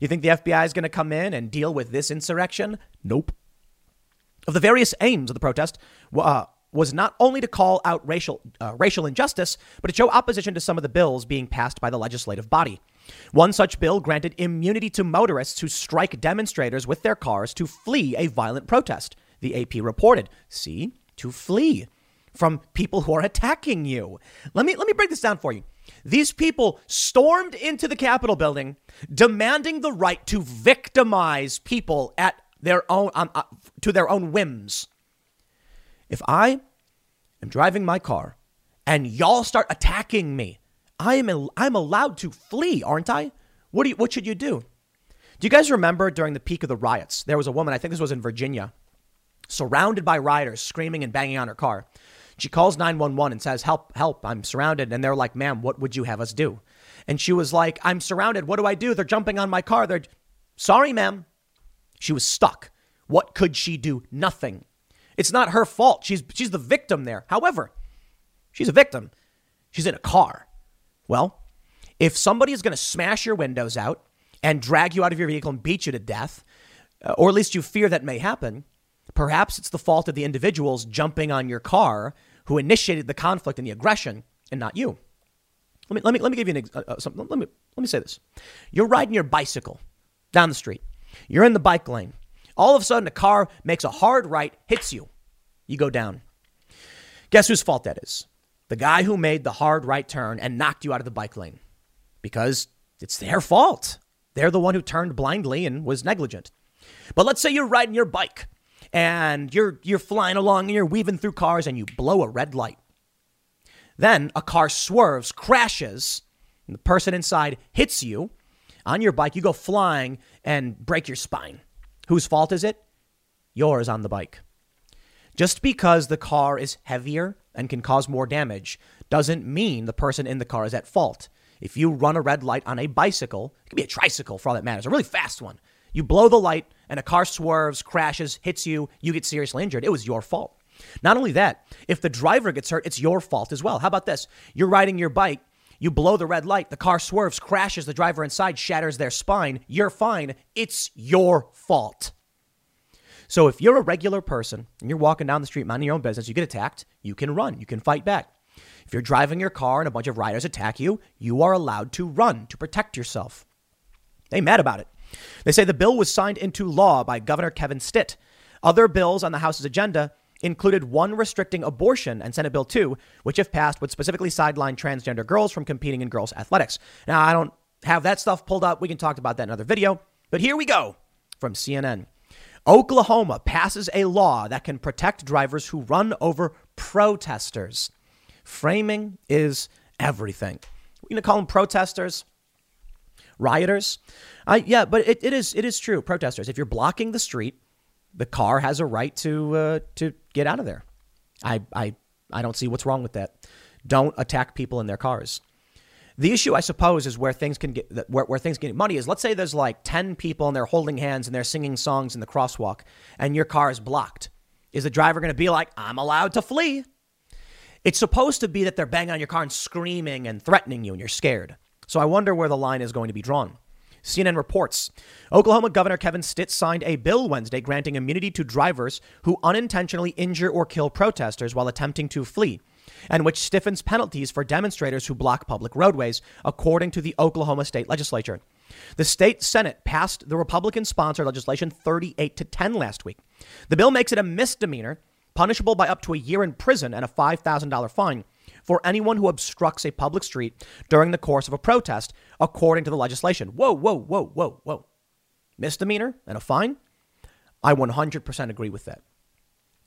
You think the FBI is going to come in and deal with this insurrection? Nope. Of the various aims of the protest was not only to call out racial injustice, but to show opposition to some of the bills being passed by the legislative body. One such bill granted immunity to motorists who strike demonstrators with their cars to flee a violent protest. The AP reported, see, to flee from people who are attacking you. Let me break this down for you. These people stormed into the Capitol building, demanding the right to victimize people at their own to their own whims. If I am driving my car and y'all start attacking me, I'm allowed to flee, aren't I? What should you do? Do you guys remember during the peak of the riots, there was a woman, I think this was in Virginia, surrounded by rioters screaming and banging on her car. She calls 911 and says, help, I'm surrounded. And they're like, ma'am, what would you have us do? And she was like, I'm surrounded. What do I do? They're jumping on my car. They're sorry, ma'am. She was stuck. What could she do? Nothing. It's not her fault. She's the victim there. However, she's a victim. She's in a car. Well, if somebody is going to smash your windows out and drag you out of your vehicle and beat you to death, or at least you fear that may happen, perhaps it's the fault of the individuals jumping on your car who initiated the conflict and the aggression, and not you. Let me give you something. Let me say this. You're riding your bicycle down the street. You're in the bike lane. All of a sudden, a car makes a hard right, hits you. You go down. Guess whose fault that is? The guy who made the hard right turn and knocked you out of the bike lane, because it's their fault. They're the one who turned blindly and was negligent. But let's say you're riding your bike and you're flying along and you're weaving through cars and you blow a red light. Then a car swerves, crashes, and the person inside hits you on your bike. You go flying and break your spine. Whose fault is it? Yours on the bike. Just because the car is heavier and can cause more damage doesn't mean the person in the car is at fault. If you run a red light on a bicycle, it could be a tricycle for all that matters, a really fast one. You blow the light and a car swerves, crashes, hits you, you get seriously injured. It was your fault. Not only that, if the driver gets hurt, it's your fault as well. How about this? You're riding your bike, you blow the red light, the car swerves, crashes, the driver inside shatters their spine. You're fine. It's your fault. So if you're a regular person and you're walking down the street minding your own business, you get attacked, you can run, you can fight back. If you're driving your car and a bunch of riders attack you, you are allowed to run to protect yourself. They mad about it. They say the bill was signed into law by Governor Kevin Stitt. Other bills on the House's agenda included one restricting abortion and Senate Bill 2, which if passed would specifically sideline transgender girls from competing in girls' athletics. Now, I don't have that stuff pulled up. We can talk about that in another video. But here we go from CNN. Oklahoma passes a law that can protect drivers who run over protesters. Framing is everything. We're going to call them protesters, rioters. Yeah, but it is true. Protesters. If you're blocking the street, the car has a right to get out of there. I don't see what's wrong with that. Don't attack people in their cars. The issue, I suppose, is where things can get where things get muddy is, let's say there's like 10 people and they're holding hands and they're singing songs in the crosswalk and your car is blocked. Is the driver going to be like, I'm allowed to flee? It's supposed to be that they're banging on your car and screaming and threatening you and you're scared. So I wonder where the line is going to be drawn. CNN reports, Oklahoma Governor Kevin Stitt signed a bill Wednesday granting immunity to drivers who unintentionally injure or kill protesters while attempting to flee, and which stiffens penalties for demonstrators who block public roadways, according to the Oklahoma state legislature. The state Senate passed the Republican-sponsored legislation 38-10 last week. The bill makes it a misdemeanor, punishable by up to a year in prison and a $5,000 fine for anyone who obstructs a public street during the course of a protest, according to the legislation. Whoa, whoa, whoa, whoa, whoa. Misdemeanor and a fine? I 100% agree with that.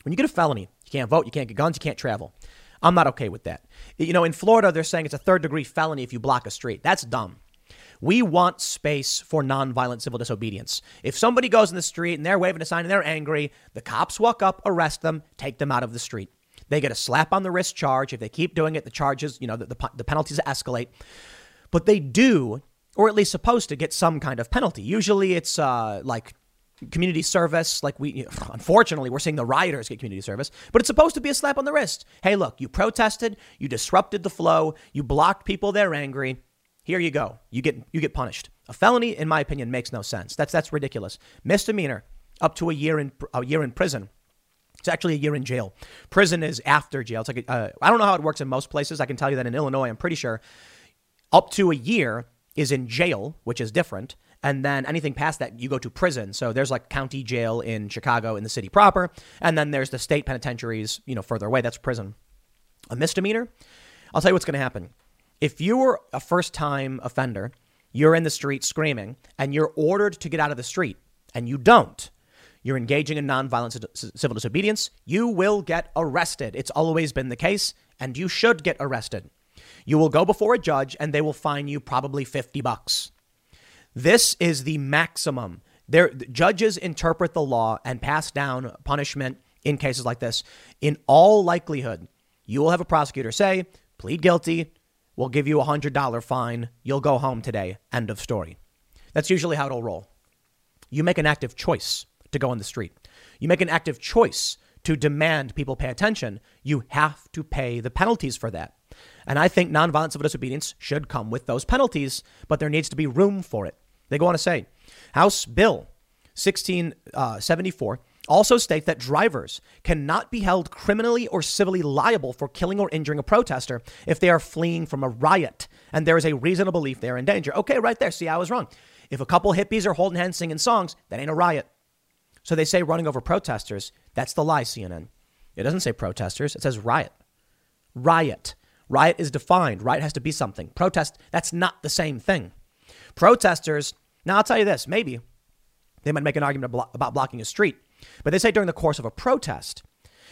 When you get a felony, you can't vote, you can't get guns, you can't travel. I'm not okay with that. You know, in Florida, they're saying it's a third-degree felony if you block a street. That's dumb. We want space for nonviolent civil disobedience. If somebody goes in the street and they're waving a sign and they're angry, the cops walk up, arrest them, take them out of the street. They get a slap on the wrist charge. If they keep doing it, the charges, you know, the penalties escalate. But they do, or at least supposed to, get some kind of penalty. Usually it's like community service, like we, unfortunately, we're seeing the rioters get community service, but it's supposed to be a slap on the wrist. Hey, look, you protested, you disrupted the flow, you blocked people, they're angry. Here you go. You get punished. A felony, in my opinion, makes no sense. That's ridiculous. Misdemeanor, up to a year in prison. It's actually a year in jail. Prison is after jail. It's like I don't know how it works in most places. I can tell you that in Illinois, I'm pretty sure, up to a year is in jail, which is different. And then anything past that, you go to prison. So there's like county jail in Chicago in the city proper. And then there's the state penitentiaries, you know, further away. That's prison. A misdemeanor. I'll tell you what's going to happen. If you were a first time offender, you're in the street screaming and you're ordered to get out of the street and you don't. You're engaging in nonviolent civil disobedience. You will get arrested. It's always been the case and you should get arrested. You will go before a judge and they will fine you probably $50. This is the maximum. Judges interpret the law and pass down punishment in cases like this. In all likelihood, you will have a prosecutor say, plead guilty, we'll give you a $100 fine, you'll go home today, end of story. That's usually how it'll roll. You make an active choice to go on the street. You make an active choice to demand people pay attention. You have to pay the penalties for that. And I think nonviolent civil disobedience should come with those penalties, but there needs to be room for it. They go on to say, House Bill 1674 also states that drivers cannot be held criminally or civilly liable for killing or injuring a protester if they are fleeing from a riot and there is a reasonable belief they are in danger. Okay, right there. See, I was wrong. If a couple hippies are holding hands singing songs, that ain't a riot. So they say running over protesters, that's the lie, CNN. It doesn't say protesters. It says riot. Riot. Riot is defined. Riot has to be something. Protest, that's not the same thing. Protesters, now I'll tell you this, maybe they might make an argument about blocking a street, but they say during the course of a protest,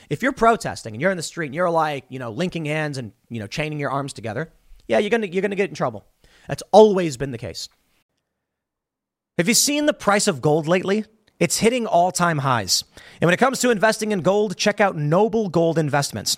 if you're protesting and you're in the street and you're like, you know, linking hands and, you know, chaining your arms together, yeah, you're going to get in trouble. That's always been the case. Have you seen the price of gold lately? It's hitting all-time highs. And when it comes to investing in gold, check out Noble Gold Investments.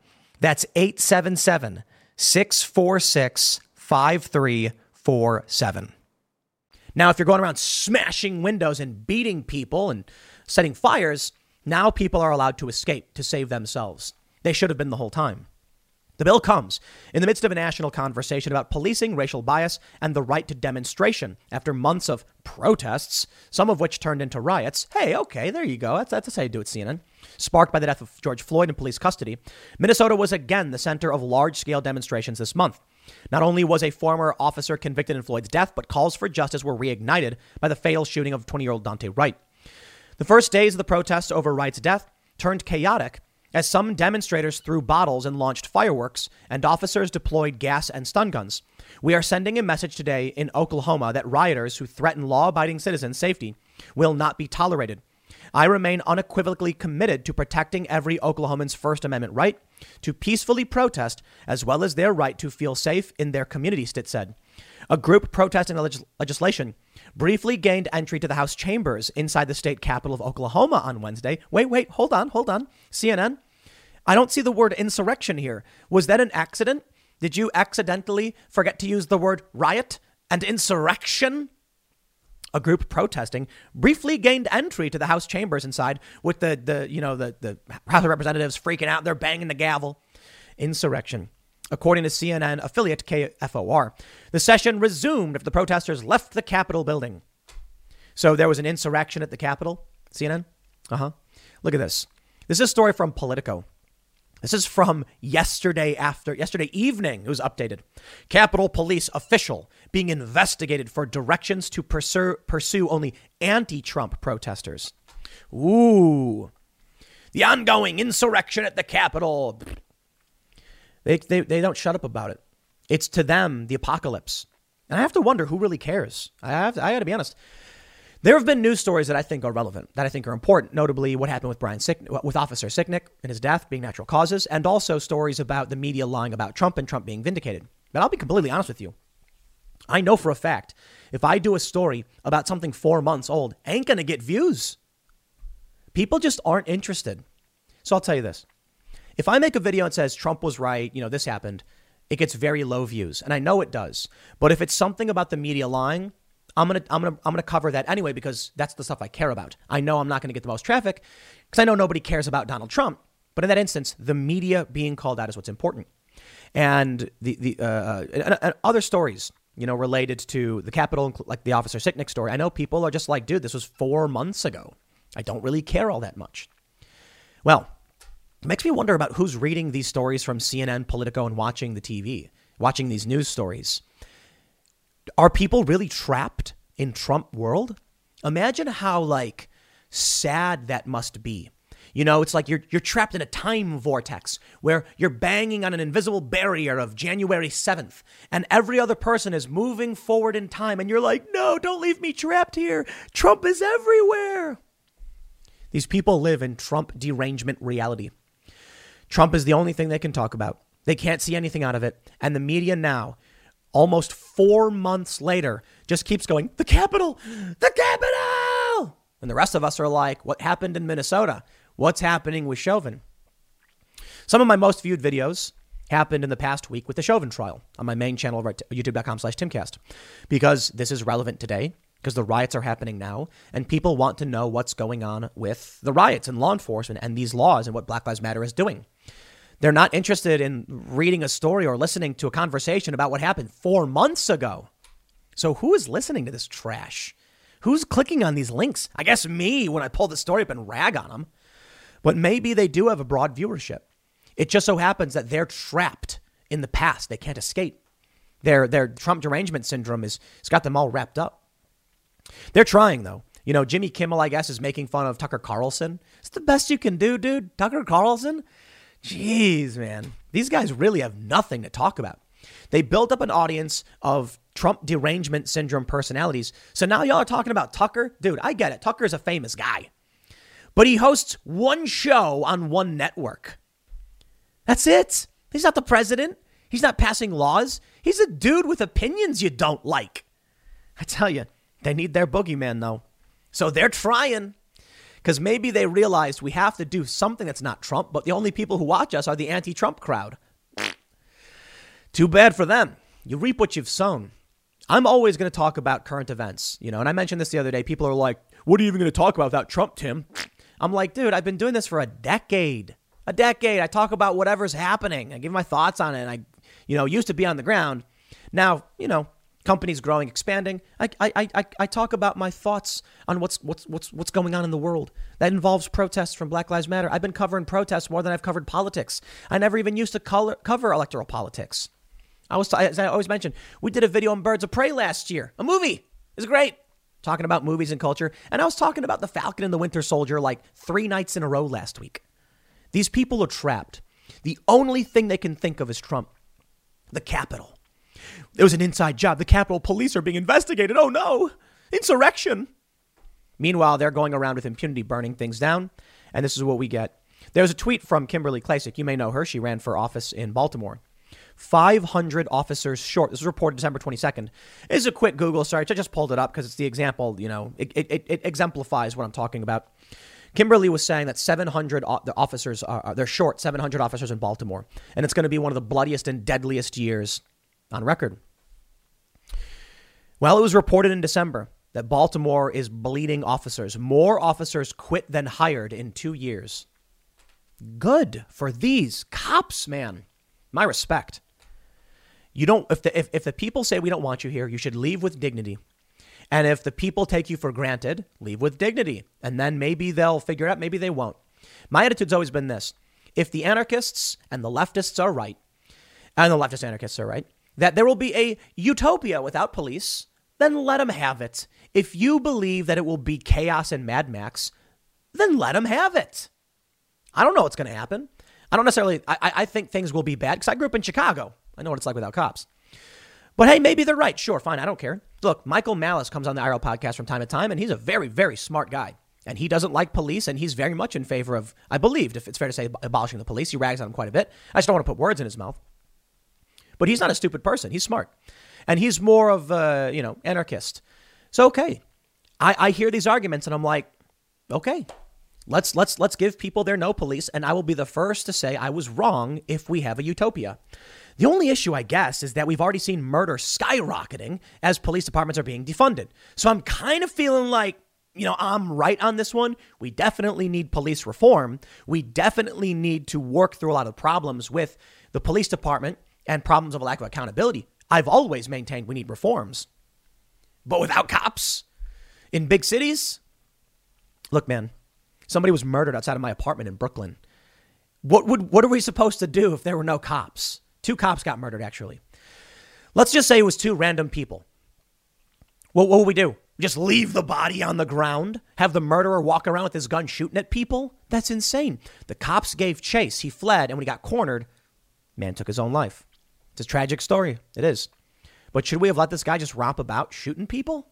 that's 877-646-5347. Now, if you're going around smashing windows and beating people and setting fires, now people are allowed to escape to save themselves. They should have been the whole time. The bill comes in the midst of a national conversation about policing, racial bias, and the right to demonstration after months of protests, some of which turned into riots. Hey, okay, there you go. That's how you do it, CNN. Sparked by the death of George Floyd in police custody, Minnesota was again the center of large-scale demonstrations this month. Not only was a former officer convicted in Floyd's death, but calls for justice were reignited by the fatal shooting of 20-year-old Dante Wright. The first days of the protests over Wright's death turned chaotic as some demonstrators threw bottles and launched fireworks, and officers deployed gas and stun guns. We are sending a message today in Oklahoma that rioters who threaten law-abiding citizens' safety will not be tolerated. I remain unequivocally committed to protecting every Oklahoman's First Amendment right to peacefully protest, as well as their right to feel safe in their community, Stitt said. A group protesting legislation briefly gained entry to the House chambers inside the state capitol of Oklahoma on Wednesday. Wait, hold on. CNN, I don't see the word insurrection here. Was that an accident? Did you accidentally forget to use the word riot and insurrection? A group protesting briefly gained entry to the House chambers inside with the House of Representatives freaking out. They're banging the gavel. Insurrection. According to CNN affiliate KFOR, the session resumed after the protesters left the Capitol building. So there was an insurrection at the Capitol. CNN. Look at this. This is a story from Politico. This is from yesterday evening. It was updated. Capitol Police official being investigated for directions to pursue only anti-Trump protesters. Ooh, the ongoing insurrection at the Capitol. They don't shut up about it. It's to them the apocalypse. And I have to wonder who really cares. I got to be honest. There have been news stories that I think are relevant, that I think are important, notably what happened with Officer Sicknick and his death being natural causes, and also stories about the media lying about Trump and Trump being vindicated. But I'll be completely honest with you. I know for a fact, if I do a story about something 4 months old, I ain't going to get views. People just aren't interested. So I'll tell you this. If I make a video that says Trump was right, this happened, it gets very low views. And I know it does. But if it's something about the media lying, I'm gonna cover that anyway, because that's the stuff I care about. I know I'm not going to get the most traffic because I know nobody cares about Donald Trump. But in that instance, the media being called out is what's important. And the other stories, related to the Capitol, like the Officer Sicknick story. I know people are just like, dude, this was 4 months ago. I don't really care all that much. Well, it makes me wonder about who's reading these stories from CNN, Politico, and watching the TV, watching these news stories. Are people really trapped in Trump world? Imagine how sad that must be. It's like you're trapped in a time vortex where you're banging on an invisible barrier of January 7th and every other person is moving forward in time. And you're like, no, don't leave me trapped here. Trump is everywhere. These people live in Trump derangement reality. Trump is the only thing they can talk about. They can't see anything out of it. And the media now, almost 4 months later, just keeps going, the Capitol, the Capitol. And the rest of us are like, what happened in Minnesota? What's happening with Chauvin? Some of my most viewed videos happened in the past week with the Chauvin trial on my main channel, youtube.com/Timcast, because this is relevant today. because the riots are happening now, and people want to know what's going on with the riots and law enforcement and these laws and what Black Lives Matter is doing. They're not interested in reading a story or listening to a conversation about what happened 4 months ago. So who is listening to this trash? Who's clicking on these links? I guess me, when I pull the story up and rag on them. But maybe they do have a broad viewership. It just so happens that they're trapped in the past. They can't escape. Their Trump derangement syndrome it's got them all wrapped up. They're trying, though. You know, Jimmy Kimmel, I guess, is making fun of Tucker Carlson. It's the best you can do, dude. Tucker Carlson? Jeez, man. These guys really have nothing to talk about. They built up an audience of Trump derangement syndrome personalities. So now y'all are talking about Tucker? Dude, I get it. Tucker is a famous guy. But he hosts one show on one network. That's it. He's not the president. He's not passing laws. He's a dude with opinions you don't like. I tell you, they need their boogeyman, though. So they're trying, because maybe they realized we have to do something that's not Trump, but the only people who watch us are the anti-Trump crowd. Too bad for them. You reap what you've sown. I'm always going to talk about current events, you know, and I mentioned this the other day. People are like, what are you even going to talk about without Trump, Tim? I'm like, dude, I've been doing this for a decade. A decade. I talk about whatever's happening. I give my thoughts on it. And I used to be on the ground. Now, companies growing, expanding. I talk about my thoughts on what's going on in the world. That involves protests from Black Lives Matter. I've been covering protests more than I've covered politics. I never even used to cover electoral politics. As I always mention, we did a video on Birds of Prey last year. A movie. It was great. Talking about movies and culture. And I was talking about The Falcon and the Winter Soldier like 3 nights in a row last week. These people are trapped. The only thing they can think of is Trump. The Capitol. It was an inside job. The Capitol Police are being investigated. Oh, no. Insurrection. Meanwhile, they're going around with impunity, burning things down. And this is what we get. There's a tweet from Kimberly Klasic. You may know her. She ran for office in Baltimore. 500 officers short. This was reported December 22nd. It is a quick Google search. I just pulled it up because it's the example, it exemplifies what I'm talking about. Kimberly was saying that 700 officers, they're short 700 officers in Baltimore, and it's going to be one of the bloodiest and deadliest years on record. Well, it was reported in December that Baltimore is bleeding officers. More officers quit than hired in 2 years. Good for these cops, man. My respect. You don't, if the people say we don't want you here, you should leave with dignity. And if the people take you for granted, leave with dignity. And then maybe they'll figure it out. Maybe they won't. My attitude's always been this. If the anarchists and the leftists are right, that there will be a utopia without police, then let them have it. If you believe that it will be chaos and Mad Max, then let them have it. I don't know what's going to happen. I don't necessarily, I think things will be bad because I grew up in Chicago. I know what it's like without cops. But hey, maybe they're right. Sure, fine. I don't care. Look, Michael Malice comes on the IRL podcast from time to time, and he's a very, very smart guy. And he doesn't like police, and he's very much in favor of, I believe, if it's fair to say, abolishing the police. He rags on him quite a bit. I just don't want to put words in his mouth. But he's not a stupid person. He's smart. And he's more of a, anarchist. So, okay. I hear these arguments, and I'm like, okay, let's give people their no police, and I will be the first to say I was wrong if we have a utopia. The only issue, I guess, is that we've already seen murder skyrocketing as police departments are being defunded. So I'm kind of feeling like, I'm right on this one. We definitely need police reform. We definitely need to work through a lot of problems with the police department and problems of a lack of accountability. I've always maintained we need reforms. But without cops in big cities? Look, man, somebody was murdered outside of my apartment in Brooklyn. What are we supposed to do if there were no cops? 2 cops got murdered, actually. Let's just say it was 2 random people. What would we do? Just leave the body on the ground? Have the murderer walk around with his gun shooting at people? That's insane. The cops gave chase. He fled, and when he got cornered, man took his own life. It's a tragic story. It is. But should we have let this guy just romp about shooting people?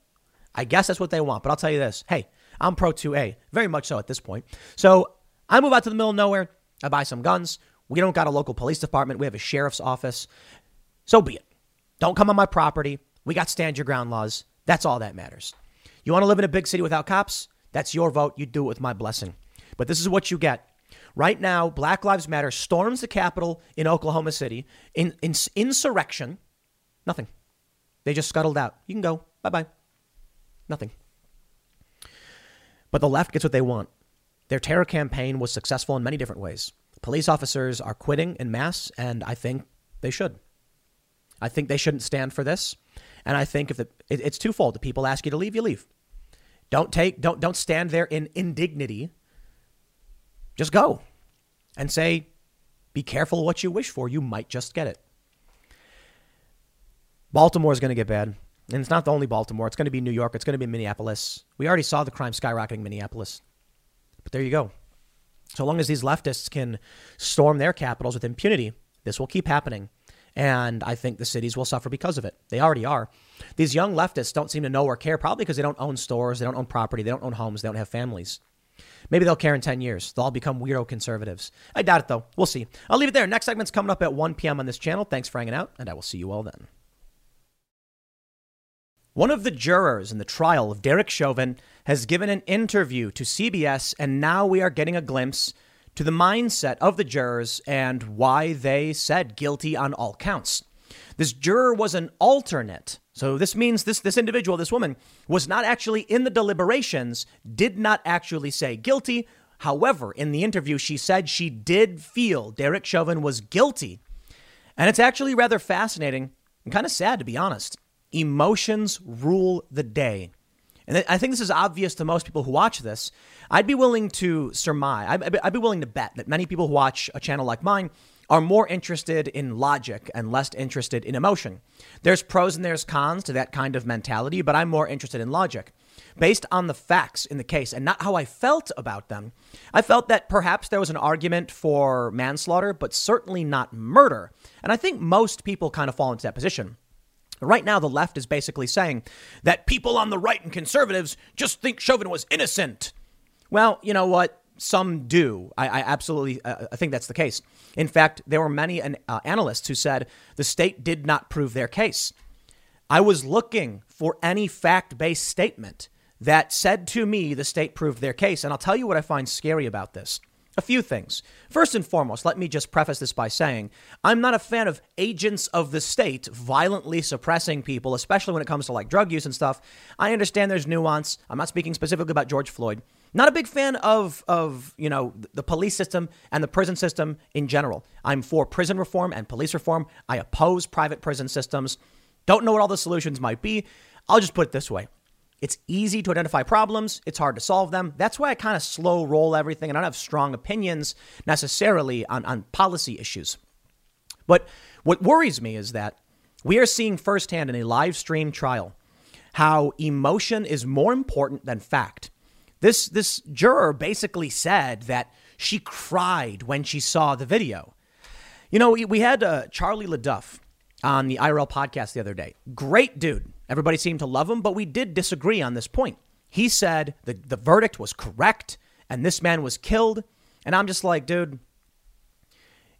I guess that's what they want, but I'll tell you this. Hey, I'm pro 2A, very much so at this point. So I move out to the middle of nowhere. I buy some guns. We don't got a local police department. We have a sheriff's office. So be it. Don't come on my property. We got stand your ground laws. That's all that matters. You want to live in a big city without cops? That's your vote. You do it with my blessing. But this is what you get. Right now, Black Lives Matter storms the Capitol in Oklahoma City in insurrection. Nothing. They just scuttled out. You can go. Bye-bye. Nothing. But the left gets what they want. Their terror campaign was successful in many different ways. Police officers are quitting en masse, and I think they should. I think they shouldn't stand for this. And I think if it's twofold. If people ask you to leave, you leave. Don't stand there in indignity. Just go and say, be careful what you wish for. You might just get it. Baltimore is going to get bad. And it's not the only Baltimore. It's going to be New York. It's going to be Minneapolis. We already saw the crime skyrocketing in Minneapolis. But there you go. So long as these leftists can storm their capitals with impunity, this will keep happening. And I think the cities will suffer because of it. They already are. These young leftists don't seem to know or care, probably because they don't own stores, they don't own property, they don't own homes, they don't have families. Maybe they'll care in 10 years. They'll all become weirdo conservatives. I doubt it, though. We'll see. I'll leave it there. Next segment's coming up at 1 p.m. on this channel. Thanks for hanging out, and I will see you all then. One of the jurors in the trial of Derek Chauvin has given an interview to CBS, and now we are getting a glimpse to the mindset of the jurors and why they said guilty on all counts. This juror was an alternate. So this means this individual, this woman, was not actually in the deliberations, did not actually say guilty. However, in the interview, she said she did feel Derek Chauvin was guilty. And it's actually rather fascinating and kind of sad, to be honest. Emotions rule the day. And I think this is obvious to most people who watch this. I'd be willing to surmise, I'd be willing to bet that many people who watch a channel like mine are more interested in logic and less interested in emotion. There's pros and there's cons to that kind of mentality, but I'm more interested in logic. Based on the facts in the case and not how I felt about them, I felt that perhaps there was an argument for manslaughter, but certainly not murder. And I think most people kind of fall into that position. Right now, the left is basically saying that people on the right and conservatives just think Chauvin was innocent. Well, you know what? Some do. I absolutely think that's the case. In fact, there were many analysts who said the state did not prove their case. I was looking for any fact-based statement that said to me the state proved their case. And I'll tell you what I find scary about this. A few things. First and foremost, let me just preface this by saying I'm not a fan of agents of the state violently suppressing people, especially when it comes to like drug use and stuff. I understand there's nuance. I'm not speaking specifically about George Floyd. Not a big fan of you know, the police system and the prison system in general. I'm for prison reform and police reform. I oppose private prison systems. Don't know what all the solutions might be. I'll just put it this way. It's easy to identify problems. It's hard to solve them. That's why I kind of slow roll everything. And I don't have strong opinions necessarily on policy issues. But what worries me is that we are seeing firsthand in a live stream trial how emotion is more important than fact. This juror basically said that she cried when she saw the video. You know, we had Charlie LeDuff on the IRL podcast the other day. Great dude. Everybody seemed to love him, but we did disagree on this point. He said the verdict was correct and this man was killed. And I'm just like, dude,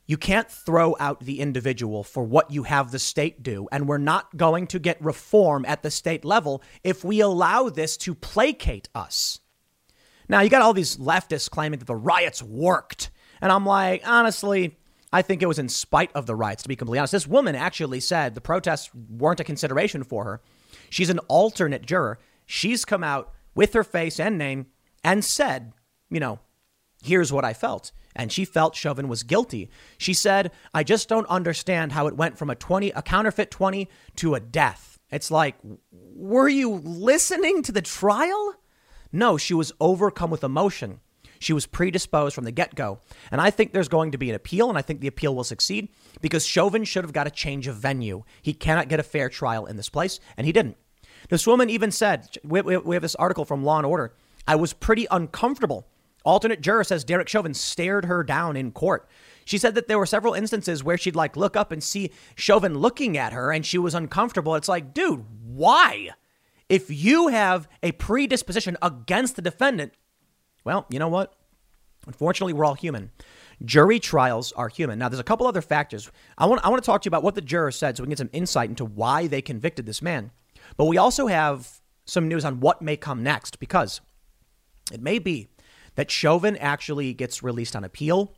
you can't throw out the individual for what you have the state do. And we're not going to get reform at the state level if we allow this to placate us. Now, you got all these leftists claiming that the riots worked. And I'm like, honestly, I think it was in spite of the riots, to be completely honest. This woman actually said the protests weren't a consideration for her. She's an alternate juror. She's come out with her face and name and said, you know, here's what I felt. And she felt Chauvin was guilty. She said, I just don't understand how it went from a counterfeit 20 to a death. It's like, were you listening to the trial? No, she was overcome with emotion. She was predisposed from the get-go. And I think there's going to be an appeal, and I think the appeal will succeed because Chauvin should have got a change of venue. He cannot get a fair trial in this place, and he didn't. This woman even said, we have this article from Law & Order, I was pretty uncomfortable. Alternate juror says Derek Chauvin stared her down in court. She said that there were several instances where she'd like look up and see Chauvin looking at her, and she was uncomfortable. It's like, dude, why? If you have a predisposition against the defendant, well, you know what? Unfortunately, we're all human. Jury trials are human. Now, there's a couple other factors. I want to talk to you about what the juror said so we can get some insight into why they convicted this man. But we also have some news on what may come next, because it may be that Chauvin actually gets released on appeal.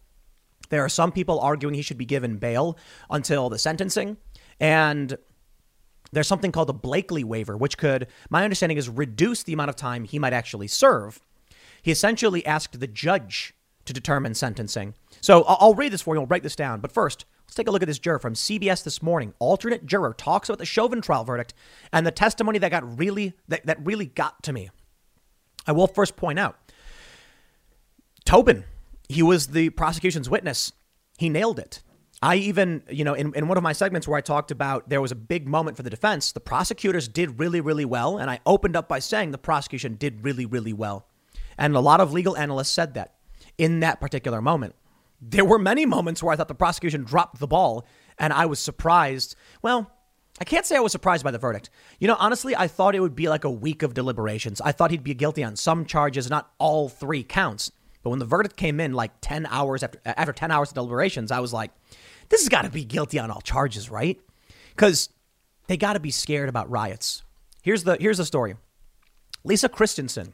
There are some people arguing he should be given bail until the sentencing. And There's something called a Blakely waiver, which could, my understanding is, reduce the amount of time he might actually serve. He essentially asked the judge to determine sentencing. So I'll read this for you. I'll break this down. But first, let's take a look at this juror from CBS This Morning. Alternate juror talks about the Chauvin trial verdict and the testimony that really got to me. I will first point out, Tobin, he was the prosecution's witness. He nailed it. I even, you know, in one of my segments where I talked about there was a big moment for the defense, the prosecutors did really, really well. And I opened up by saying the prosecution did really, really well. And a lot of legal analysts said that in that particular moment. There were many moments where I thought the prosecution dropped the ball and I was surprised. Well, I can't say I was surprised by the verdict. You know, honestly, I thought it would be like a week of deliberations. I thought he'd be guilty on some charges, not all three counts. But when the verdict came in like 10 hours after 10 hours of deliberations, I was like, this has got to be guilty on all charges, right? Because they got to be scared about riots. Here's the story. Lisa Christensen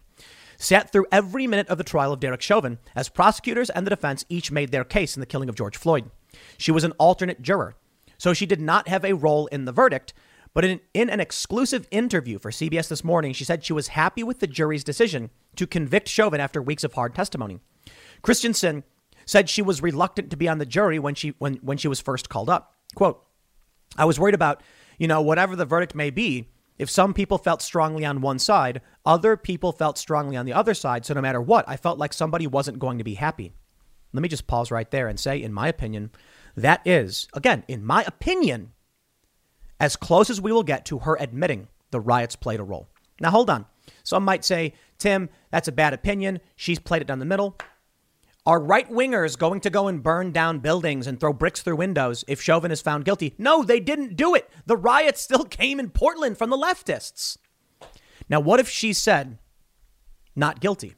sat through every minute of the trial of Derek Chauvin as prosecutors and the defense each made their case in the killing of George Floyd. She was an alternate juror, so she did not have a role in the verdict. But in an exclusive interview for CBS This Morning, she said she was happy with the jury's decision to convict Chauvin after weeks of hard testimony. Christensen said she was reluctant to be on the jury when she was first called up. Quote, I was worried about, you know, whatever the verdict may be. If some people felt strongly on one side, other people felt strongly on the other side. So no matter what, I felt like somebody wasn't going to be happy. Let me just pause right there and say, in my opinion, that is, again, in my opinion, as close as we will get to her admitting the riots played a role. Now, hold on. Some might say, Tim, that's a bad opinion. She's played it down the middle. Are right wingers going to go and burn down buildings and throw bricks through windows if Chauvin is found guilty? No, they didn't do it. The riots still came in Portland from the leftists. Now, what if she said not guilty?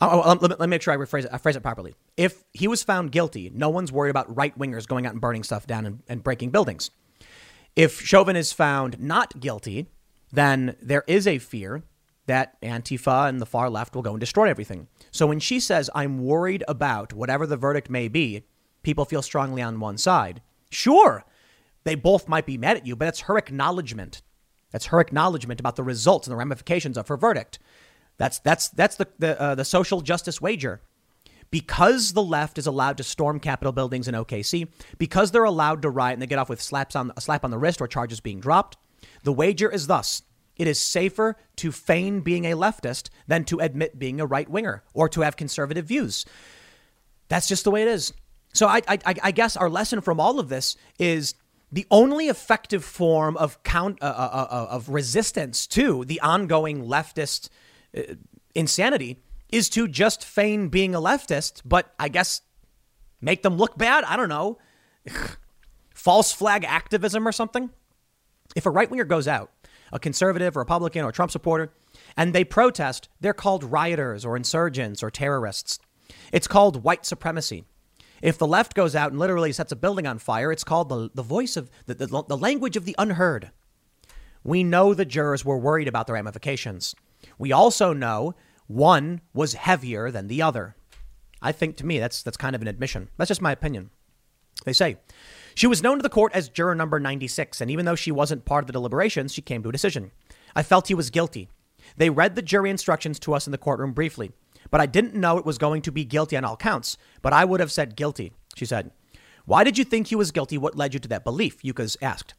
Oh, let me make sure I phrase it properly. If he was found guilty, no one's worried about right wingers going out and burning stuff down and breaking buildings. If Chauvin is found not guilty, then there is a fear that Antifa and the far left will go and destroy everything. So when she says, I'm worried about whatever the verdict may be, people feel strongly on one side. Sure, they both might be mad at you, but that's her acknowledgement. That's her acknowledgement about the results and the ramifications of her verdict. That's the social justice wager. Because the left is allowed to storm Capitol buildings in OKC, because they're allowed to riot and they get off with a slap on the wrist or charges being dropped, the wager is thus. It is safer to feign being a leftist than to admit being a right winger or to have conservative views. That's just the way it is. So I guess our lesson from all of this is the only effective form of resistance to the ongoing leftist insanity is to just feign being a leftist, but I guess make them look bad. I don't know. False flag activism or something. If a right winger goes out, a conservative, Republican or Trump supporter, and they protest, they're called rioters or insurgents or terrorists. It's called white supremacy. If the left goes out and literally sets a building on fire, it's called the voice of the language of the unheard. We know the jurors were worried about the ramifications. We also know one was heavier than the other. I think, to me, that's kind of an admission. That's just my opinion. They say she was known to the court as juror number 96. And even though she wasn't part of the deliberations, she came to a decision. I felt he was guilty. They read the jury instructions to us in the courtroom briefly, but I didn't know it was going to be guilty on all counts. But I would have said guilty. She said, why did you think he was guilty? What led you to that belief? Yukas asked.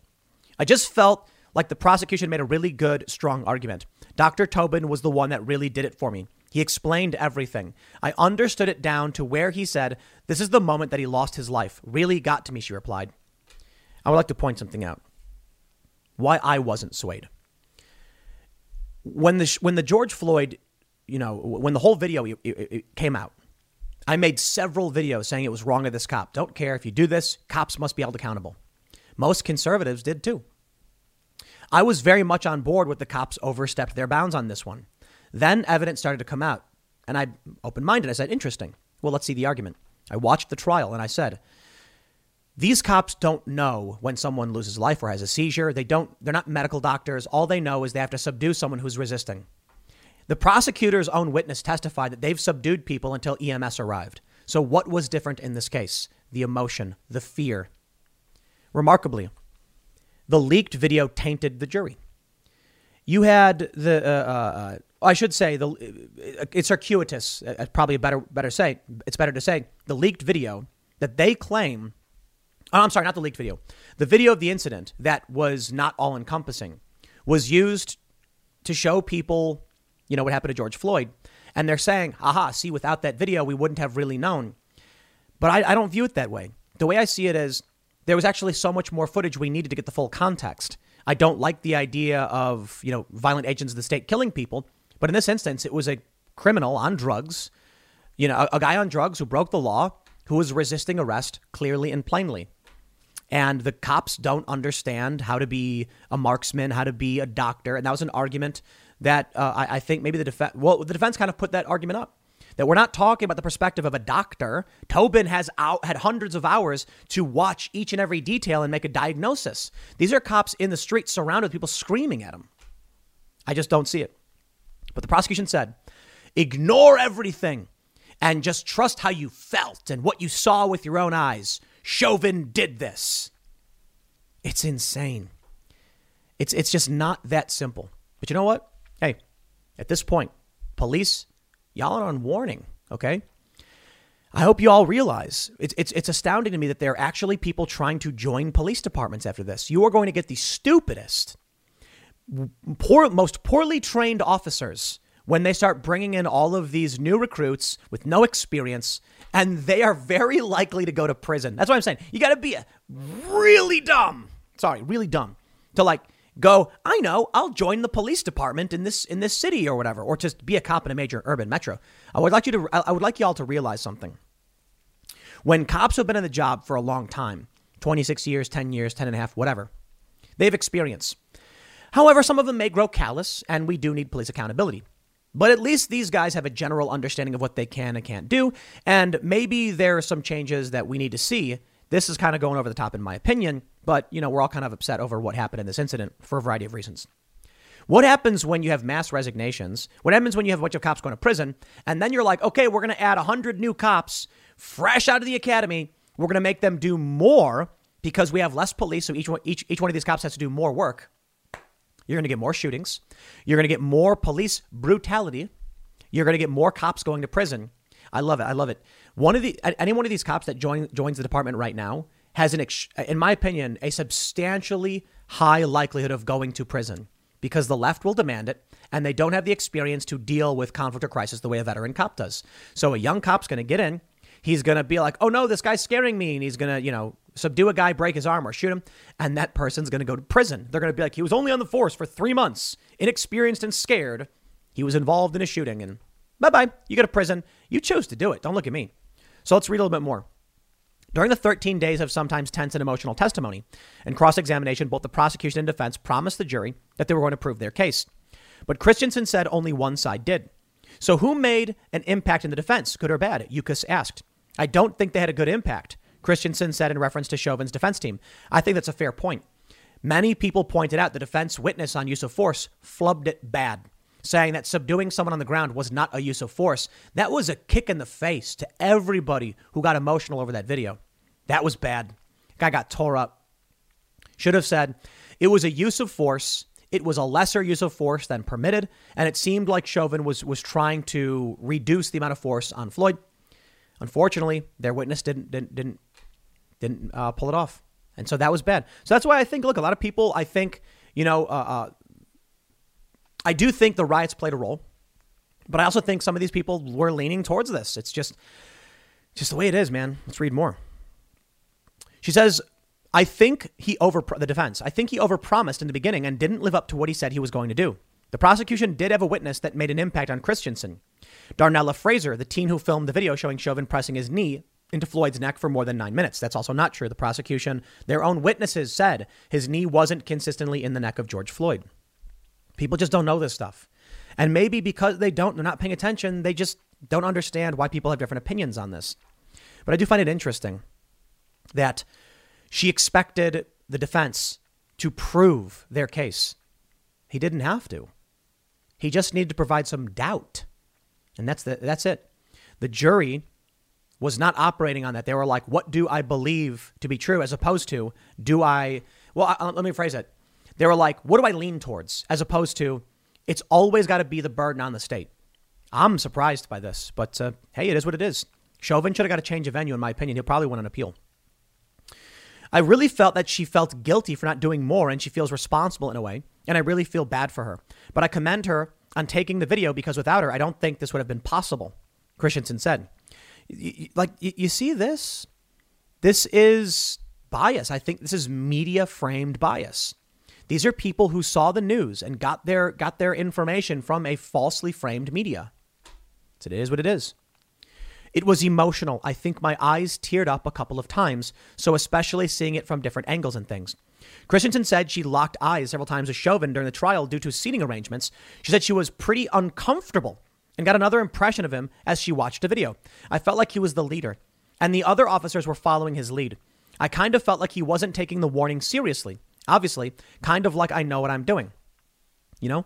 I just felt like the prosecution made a really good, strong argument. Dr. Tobin was the one that really did it for me. He explained everything. I understood it down to where he said, this is the moment that he lost his life. Really got to me, she replied. I would like to point something out. Why I wasn't swayed. When the George Floyd, you know, when the whole video it came out, I made several videos saying it was wrong of this cop. Don't care if you do this. Cops must be held accountable. Most conservatives did, too. I was very much on board with the cops overstepped their bounds on this one. Then evidence started to come out and I open-minded. I said, interesting. Well, let's see the argument. I watched the trial and I said, these cops don't know when someone loses life or has a seizure. They're not medical doctors. All they know is they have to subdue someone who's resisting. The prosecutor's own witness testified that they've subdued people until EMS arrived. So what was different in this case? The emotion, the fear. Remarkably, the leaked video tainted the jury. You had the, I should say, it's circuitous, probably a better say. It's better to say the leaked video that they claim, I'm sorry, not the leaked video. The video of the incident that was not all-encompassing was used to show people, you know, what happened to George Floyd. And they're saying, aha, see, without that video, we wouldn't have really known. But I don't view it that way. The way I see it is there was actually so much more footage we needed to get the full context. I don't like the idea of, you know, violent agents of the state killing people. But in this instance, it was a criminal on drugs, you know, a guy on drugs who broke the law, who was resisting arrest clearly and plainly. And the cops don't understand how to be a marksman, how to be a doctor. And that was an argument that I think maybe the defense kind of put that argument up, that we're not talking about the perspective of a doctor. Tobin had hundreds of hours to watch each and every detail and make a diagnosis. These are cops in the street surrounded with people screaming at them. I just don't see it. But the prosecution said, ignore everything and just trust how you felt and what you saw with your own eyes. Chauvin did this. It's insane. It's just not that simple. But you know what? Hey, at this point, police, y'all are on warning, okay? I hope you all realize it's astounding to me that there are actually people trying to join police departments after this. You are going to get the stupidest, most poorly trained officers when they start bringing in all of these new recruits with no experience, and they are very likely to go to prison. That's what I'm saying. You got to be really dumb to like go, I know, I'll join the police department in this city or whatever, or just be a cop in a major urban metro. I would like y'all to realize something. When cops have been in the job for a long time, 26 years, 10 years, 10 and a half, whatever, they have experience. However, some of them may grow callous, and we do need police accountability. But at least these guys have a general understanding of what they can and can't do. And maybe there are some changes that we need to see. This is kind of going over the top in my opinion, but you know, we're all kind of upset over what happened in this incident for a variety of reasons. What happens when you have mass resignations? What happens when you have a bunch of cops going to prison? And then you're like, okay, we're going to add 100 new cops fresh out of the academy. We're going to make them do more because we have less police. So each one of these cops has to do more work. You're going to get more shootings. You're going to get more police brutality. You're going to get more cops going to prison. I love it. I love it. Any one of these cops that joins the department right now has, in my opinion, a substantially high likelihood of going to prison because the left will demand it, and they don't have the experience to deal with conflict or crisis the way a veteran cop does. So a young cop's going to get in. He's going to be like, oh, no, this guy's scaring me. And he's going to, you know, subdue a guy, break his arm or shoot him. And that person's going to go to prison. They're going to be like, he was only on the force for 3 months, inexperienced and scared. He was involved in a shooting and bye-bye. You go to prison. You chose to do it. Don't look at me. So let's read a little bit more. During the 13 days of sometimes tense and emotional testimony and cross-examination, both the prosecution and defense promised the jury that they were going to prove their case. But Christensen said only one side did. So who made an impact in the defense, good or bad? Ukas asked. I don't think they had a good impact, Christensen said in reference to Chauvin's defense team. I think that's a fair point. Many people pointed out the defense witness on use of force flubbed it bad, saying that subduing someone on the ground was not a use of force. That was a kick in the face to everybody who got emotional over that video. That was bad. Guy got tore up. Should have said it was a use of force. It was a lesser use of force than permitted. And it seemed like Chauvin was trying to reduce the amount of force on Floyd. Unfortunately, their witness didn't pull it off. And so that was bad. So that's why I think, look, a lot of people, I think, you know, I do think the riots played a role, but I also think some of these people were leaning towards this. It's just the way it is, man. Let's read more. She says, I think he overpromised in the beginning and didn't live up to what he said he was going to do. The prosecution did have a witness that made an impact on Christensen. Darnella Fraser, the teen who filmed the video showing Chauvin pressing his knee into Floyd's neck for more than 9 minutes. That's also not true. The prosecution, their own witnesses said his knee wasn't consistently in the neck of George Floyd. People just don't know this stuff. And maybe because they're not paying attention, they just don't understand why people have different opinions on this. But I do find it interesting that she expected the defense to prove their case. He didn't have to. He just needed to provide some doubt. And that's it. The jury was not operating on that. They were like, what do I believe to be true as opposed to do I Well, let me phrase it. They were like, what do I lean towards? As opposed to, it's always got to be the burden on the state. I'm surprised by this, but hey, it is what it is. Chauvin should have got a change of venue, in my opinion. He'll probably win an appeal. I really felt that she felt guilty for not doing more, and she feels responsible in a way, and I really feel bad for her. But I commend her on taking the video, because without her, I don't think this would have been possible, Christensen said. Like, you see this? This is bias. I think this is media-framed bias. These are people who saw the news and got their information from a falsely framed media. So it is what it is. It was emotional. I think my eyes teared up a couple of times, so especially seeing it from different angles and things. Christensen said she locked eyes several times with Chauvin during the trial due to seating arrangements. She said she was pretty uncomfortable and got another impression of him as she watched the video. I felt like he was the leader, and the other officers were following his lead. I kind of felt like he wasn't taking the warning seriously. Obviously, kind of like I know what I'm doing, you know?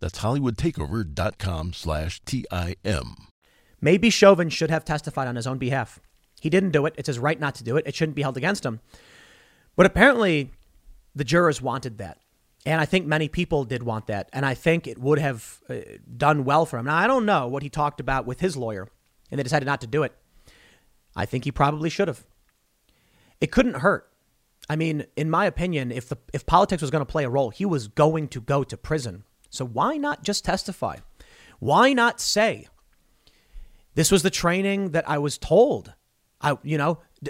That's HollywoodTakeover.com/TIM. Maybe Chauvin should have testified on his own behalf. He didn't do it. It's his right not to do it. It shouldn't be held against him. But apparently the jurors wanted that. And I think many people did want that. And I think it would have done well for him. Now, I don't know what he talked about with his lawyer and they decided not to do it. I think he probably should have. It couldn't hurt. I mean, in my opinion, if politics was going to play a role, he was going to go to prison. So why not just testify? Why not say, this was the training that I was told?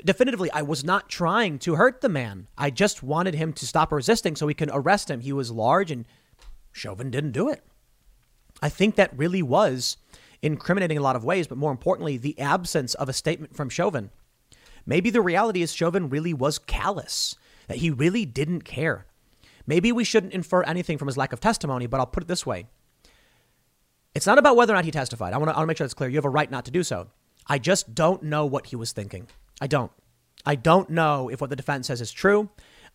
Definitively, I was not trying to hurt the man. I just wanted him to stop resisting so we can arrest him. He was large and Chauvin didn't do it. I think that really was incriminating in a lot of ways, but more importantly, the absence of a statement from Chauvin. Maybe the reality is Chauvin really was callous, that he really didn't care. Maybe we shouldn't infer anything from his lack of testimony, but I'll put it this way. It's not about whether or not he testified. I want to make sure that's clear. You have a right not to do so. I just don't know what he was thinking. I don't know if what the defense says is true.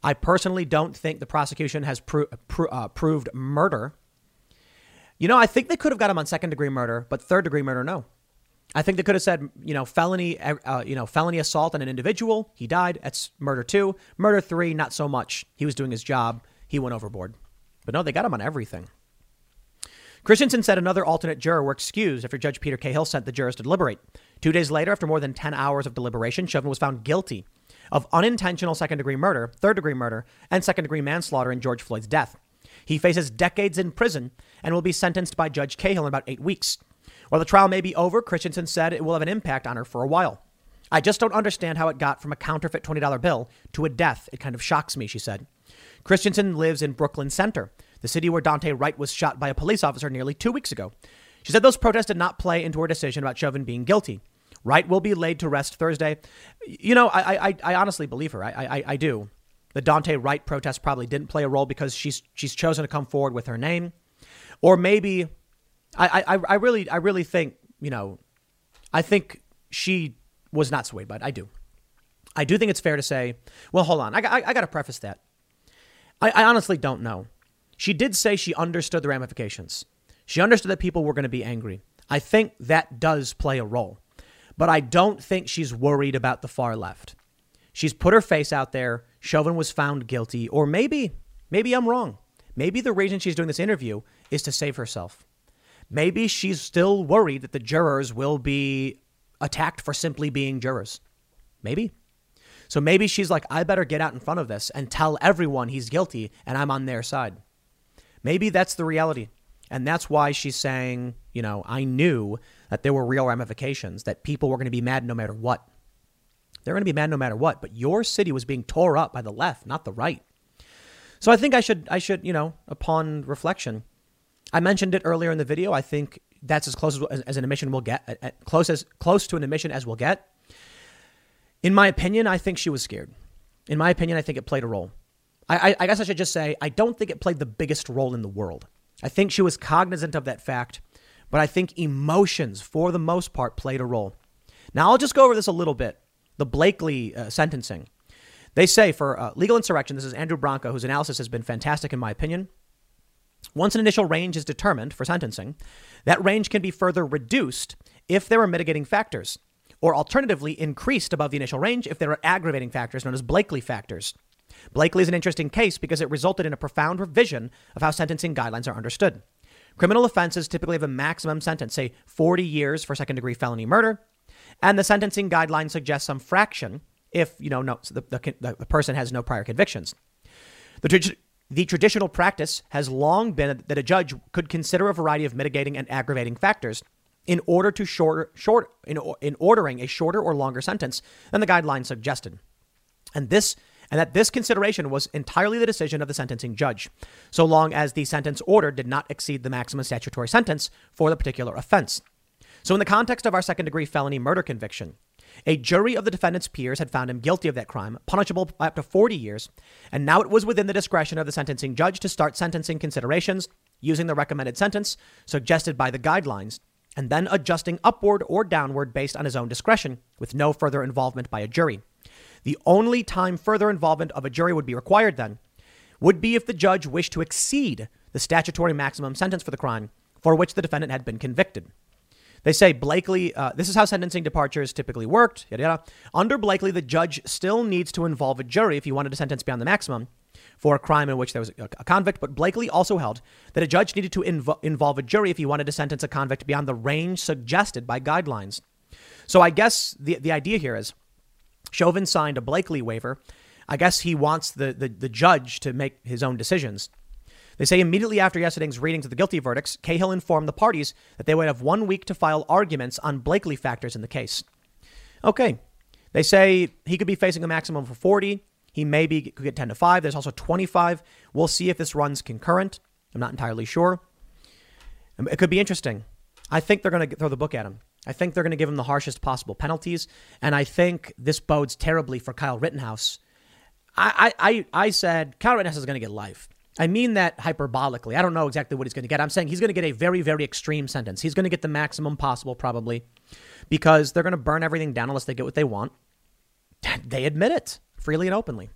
I personally don't think the prosecution has proved murder. You know, I think they could have got him on second degree murder, but third degree murder, no. I think they could have said, felony assault on an individual. He died. That's murder 2. Murder 3, not so much. He was doing his job. He went overboard. But no, they got him on everything. Christensen said another alternate juror were excused after Judge Peter Cahill sent the jurors to deliberate. 2 days later, after more than 10 hours of deliberation, Chauvin was found guilty of unintentional second-degree murder, third-degree murder, and second-degree manslaughter in George Floyd's death. He faces decades in prison and will be sentenced by Judge Cahill in about 8 weeks. While the trial may be over, Christensen said it will have an impact on her for a while. I just don't understand how it got from a counterfeit $20 bill to a death. It kind of shocks me, she said. Christensen lives in Brooklyn Center, the city where Dante Wright was shot by a police officer nearly 2 weeks ago. She said those protests did not play into her decision about Chauvin being guilty. Wright will be laid to rest Thursday. You know, I honestly believe her. I do. The Dante Wright protest probably didn't play a role because she's chosen to come forward with her name. Or maybe I really think, you know, I think she was not swayed by it. I do think it's fair to say, well, hold on. I got to preface that. I honestly don't know. She did say she understood the ramifications. She understood that people were going to be angry. I think that does play a role, but I don't think she's worried about the far left. She's put her face out there. Chauvin was found guilty, or maybe I'm wrong. Maybe the reason she's doing this interview is to save herself. Maybe she's still worried that the jurors will be attacked for simply being jurors. Maybe. So maybe she's like, I better get out in front of this and tell everyone he's guilty and I'm on their side. Maybe that's the reality. And that's why she's saying, you know, I knew that there were real ramifications, that people were going to be mad no matter what. They're going to be mad no matter what. But your city was being tore up by the left, not the right. So I think I should, you know, upon reflection, I mentioned it earlier in the video. I think that's as close as an admission we'll get, close to an admission as we'll get. In my opinion, I think she was scared. In my opinion, I think it played a role. I guess I should just say, I don't think it played the biggest role in the world. I think she was cognizant of that fact, but I think emotions, for the most part, played a role. Now, I'll just go over this a little bit. The Blakely sentencing. They say for legal insurrection, this is Andrew Branca, whose analysis has been fantastic in my opinion. Once an initial range is determined for sentencing, that range can be further reduced if there are mitigating factors, or alternatively increased above the initial range if there are aggravating factors known as Blakely factors. Blakely is an interesting case because it resulted in a profound revision of how sentencing guidelines are understood. Criminal offenses typically have a maximum sentence, say 40 years for second-degree felony murder, and the sentencing guideline suggests some fraction if, you know, the person has no prior convictions. The traditional practice has long been that a judge could consider a variety of mitigating and aggravating factors in order to ordering a shorter or longer sentence than the guideline suggested. And that this consideration was entirely the decision of the sentencing judge, so long as the sentence ordered did not exceed the maximum statutory sentence for the particular offense. So in the context of our second-degree felony murder conviction, a jury of the defendant's peers had found him guilty of that crime, punishable by up to 40 years, and now it was within the discretion of the sentencing judge to start sentencing considerations using the recommended sentence suggested by the guidelines, and then adjusting upward or downward based on his own discretion, with no further involvement by a jury. The only time further involvement of a jury would be required then would be if the judge wished to exceed the statutory maximum sentence for the crime for which the defendant had been convicted. They say Blakely, this is how sentencing departures typically worked. Yada, yada. Under Blakely, the judge still needs to involve a jury if he wanted to sentence beyond the maximum for a crime in which there was a convict. But Blakely also held that a judge needed to involve a jury if he wanted to sentence a convict beyond the range suggested by guidelines. So I guess the idea here is Chauvin signed a Blakely waiver. I guess he wants the judge to make his own decisions. They say immediately after yesterday's readings of the guilty verdicts, Cahill informed the parties that they would have 1 week to file arguments on Blakely factors in the case. Okay, they say he could be facing a maximum for 40. He maybe could get 10 to 5. There's also 25. We'll see if this runs concurrent. I'm not entirely sure. It could be interesting. I think they're going to throw the book at him. I think they're going to give him the harshest possible penalties. And I think this bodes terribly for Kyle Rittenhouse. I said Kyle Rittenhouse is going to get life. I mean that hyperbolically. I don't know exactly what he's going to get. I'm saying he's going to get a very, very extreme sentence. He's going to get the maximum possible, probably, because they're going to burn everything down unless they get what they want. They admit it freely and openly.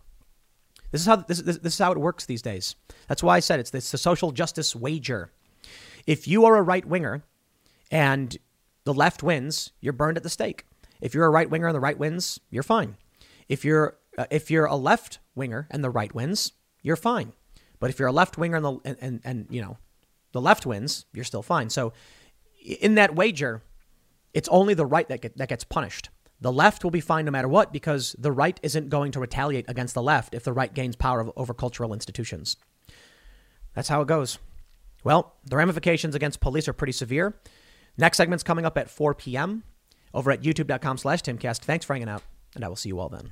This is how it works these days. That's why I said it's the social justice wager. If you are a right winger and the left wins, you're burned at the stake. If you're a right winger and the right wins, you're fine. If you're a left winger and the right wins, you're fine. But if you're a left winger and you know, the left wins, you're still fine. So in that wager, it's only the right that gets punished. The left will be fine no matter what, because the right isn't going to retaliate against the left if the right gains power over cultural institutions. That's how it goes. Well, the ramifications against police are pretty severe. Next segment's coming up at 4 p.m. over at youtube.com/Timcast. Thanks for hanging out, and I will see you all then.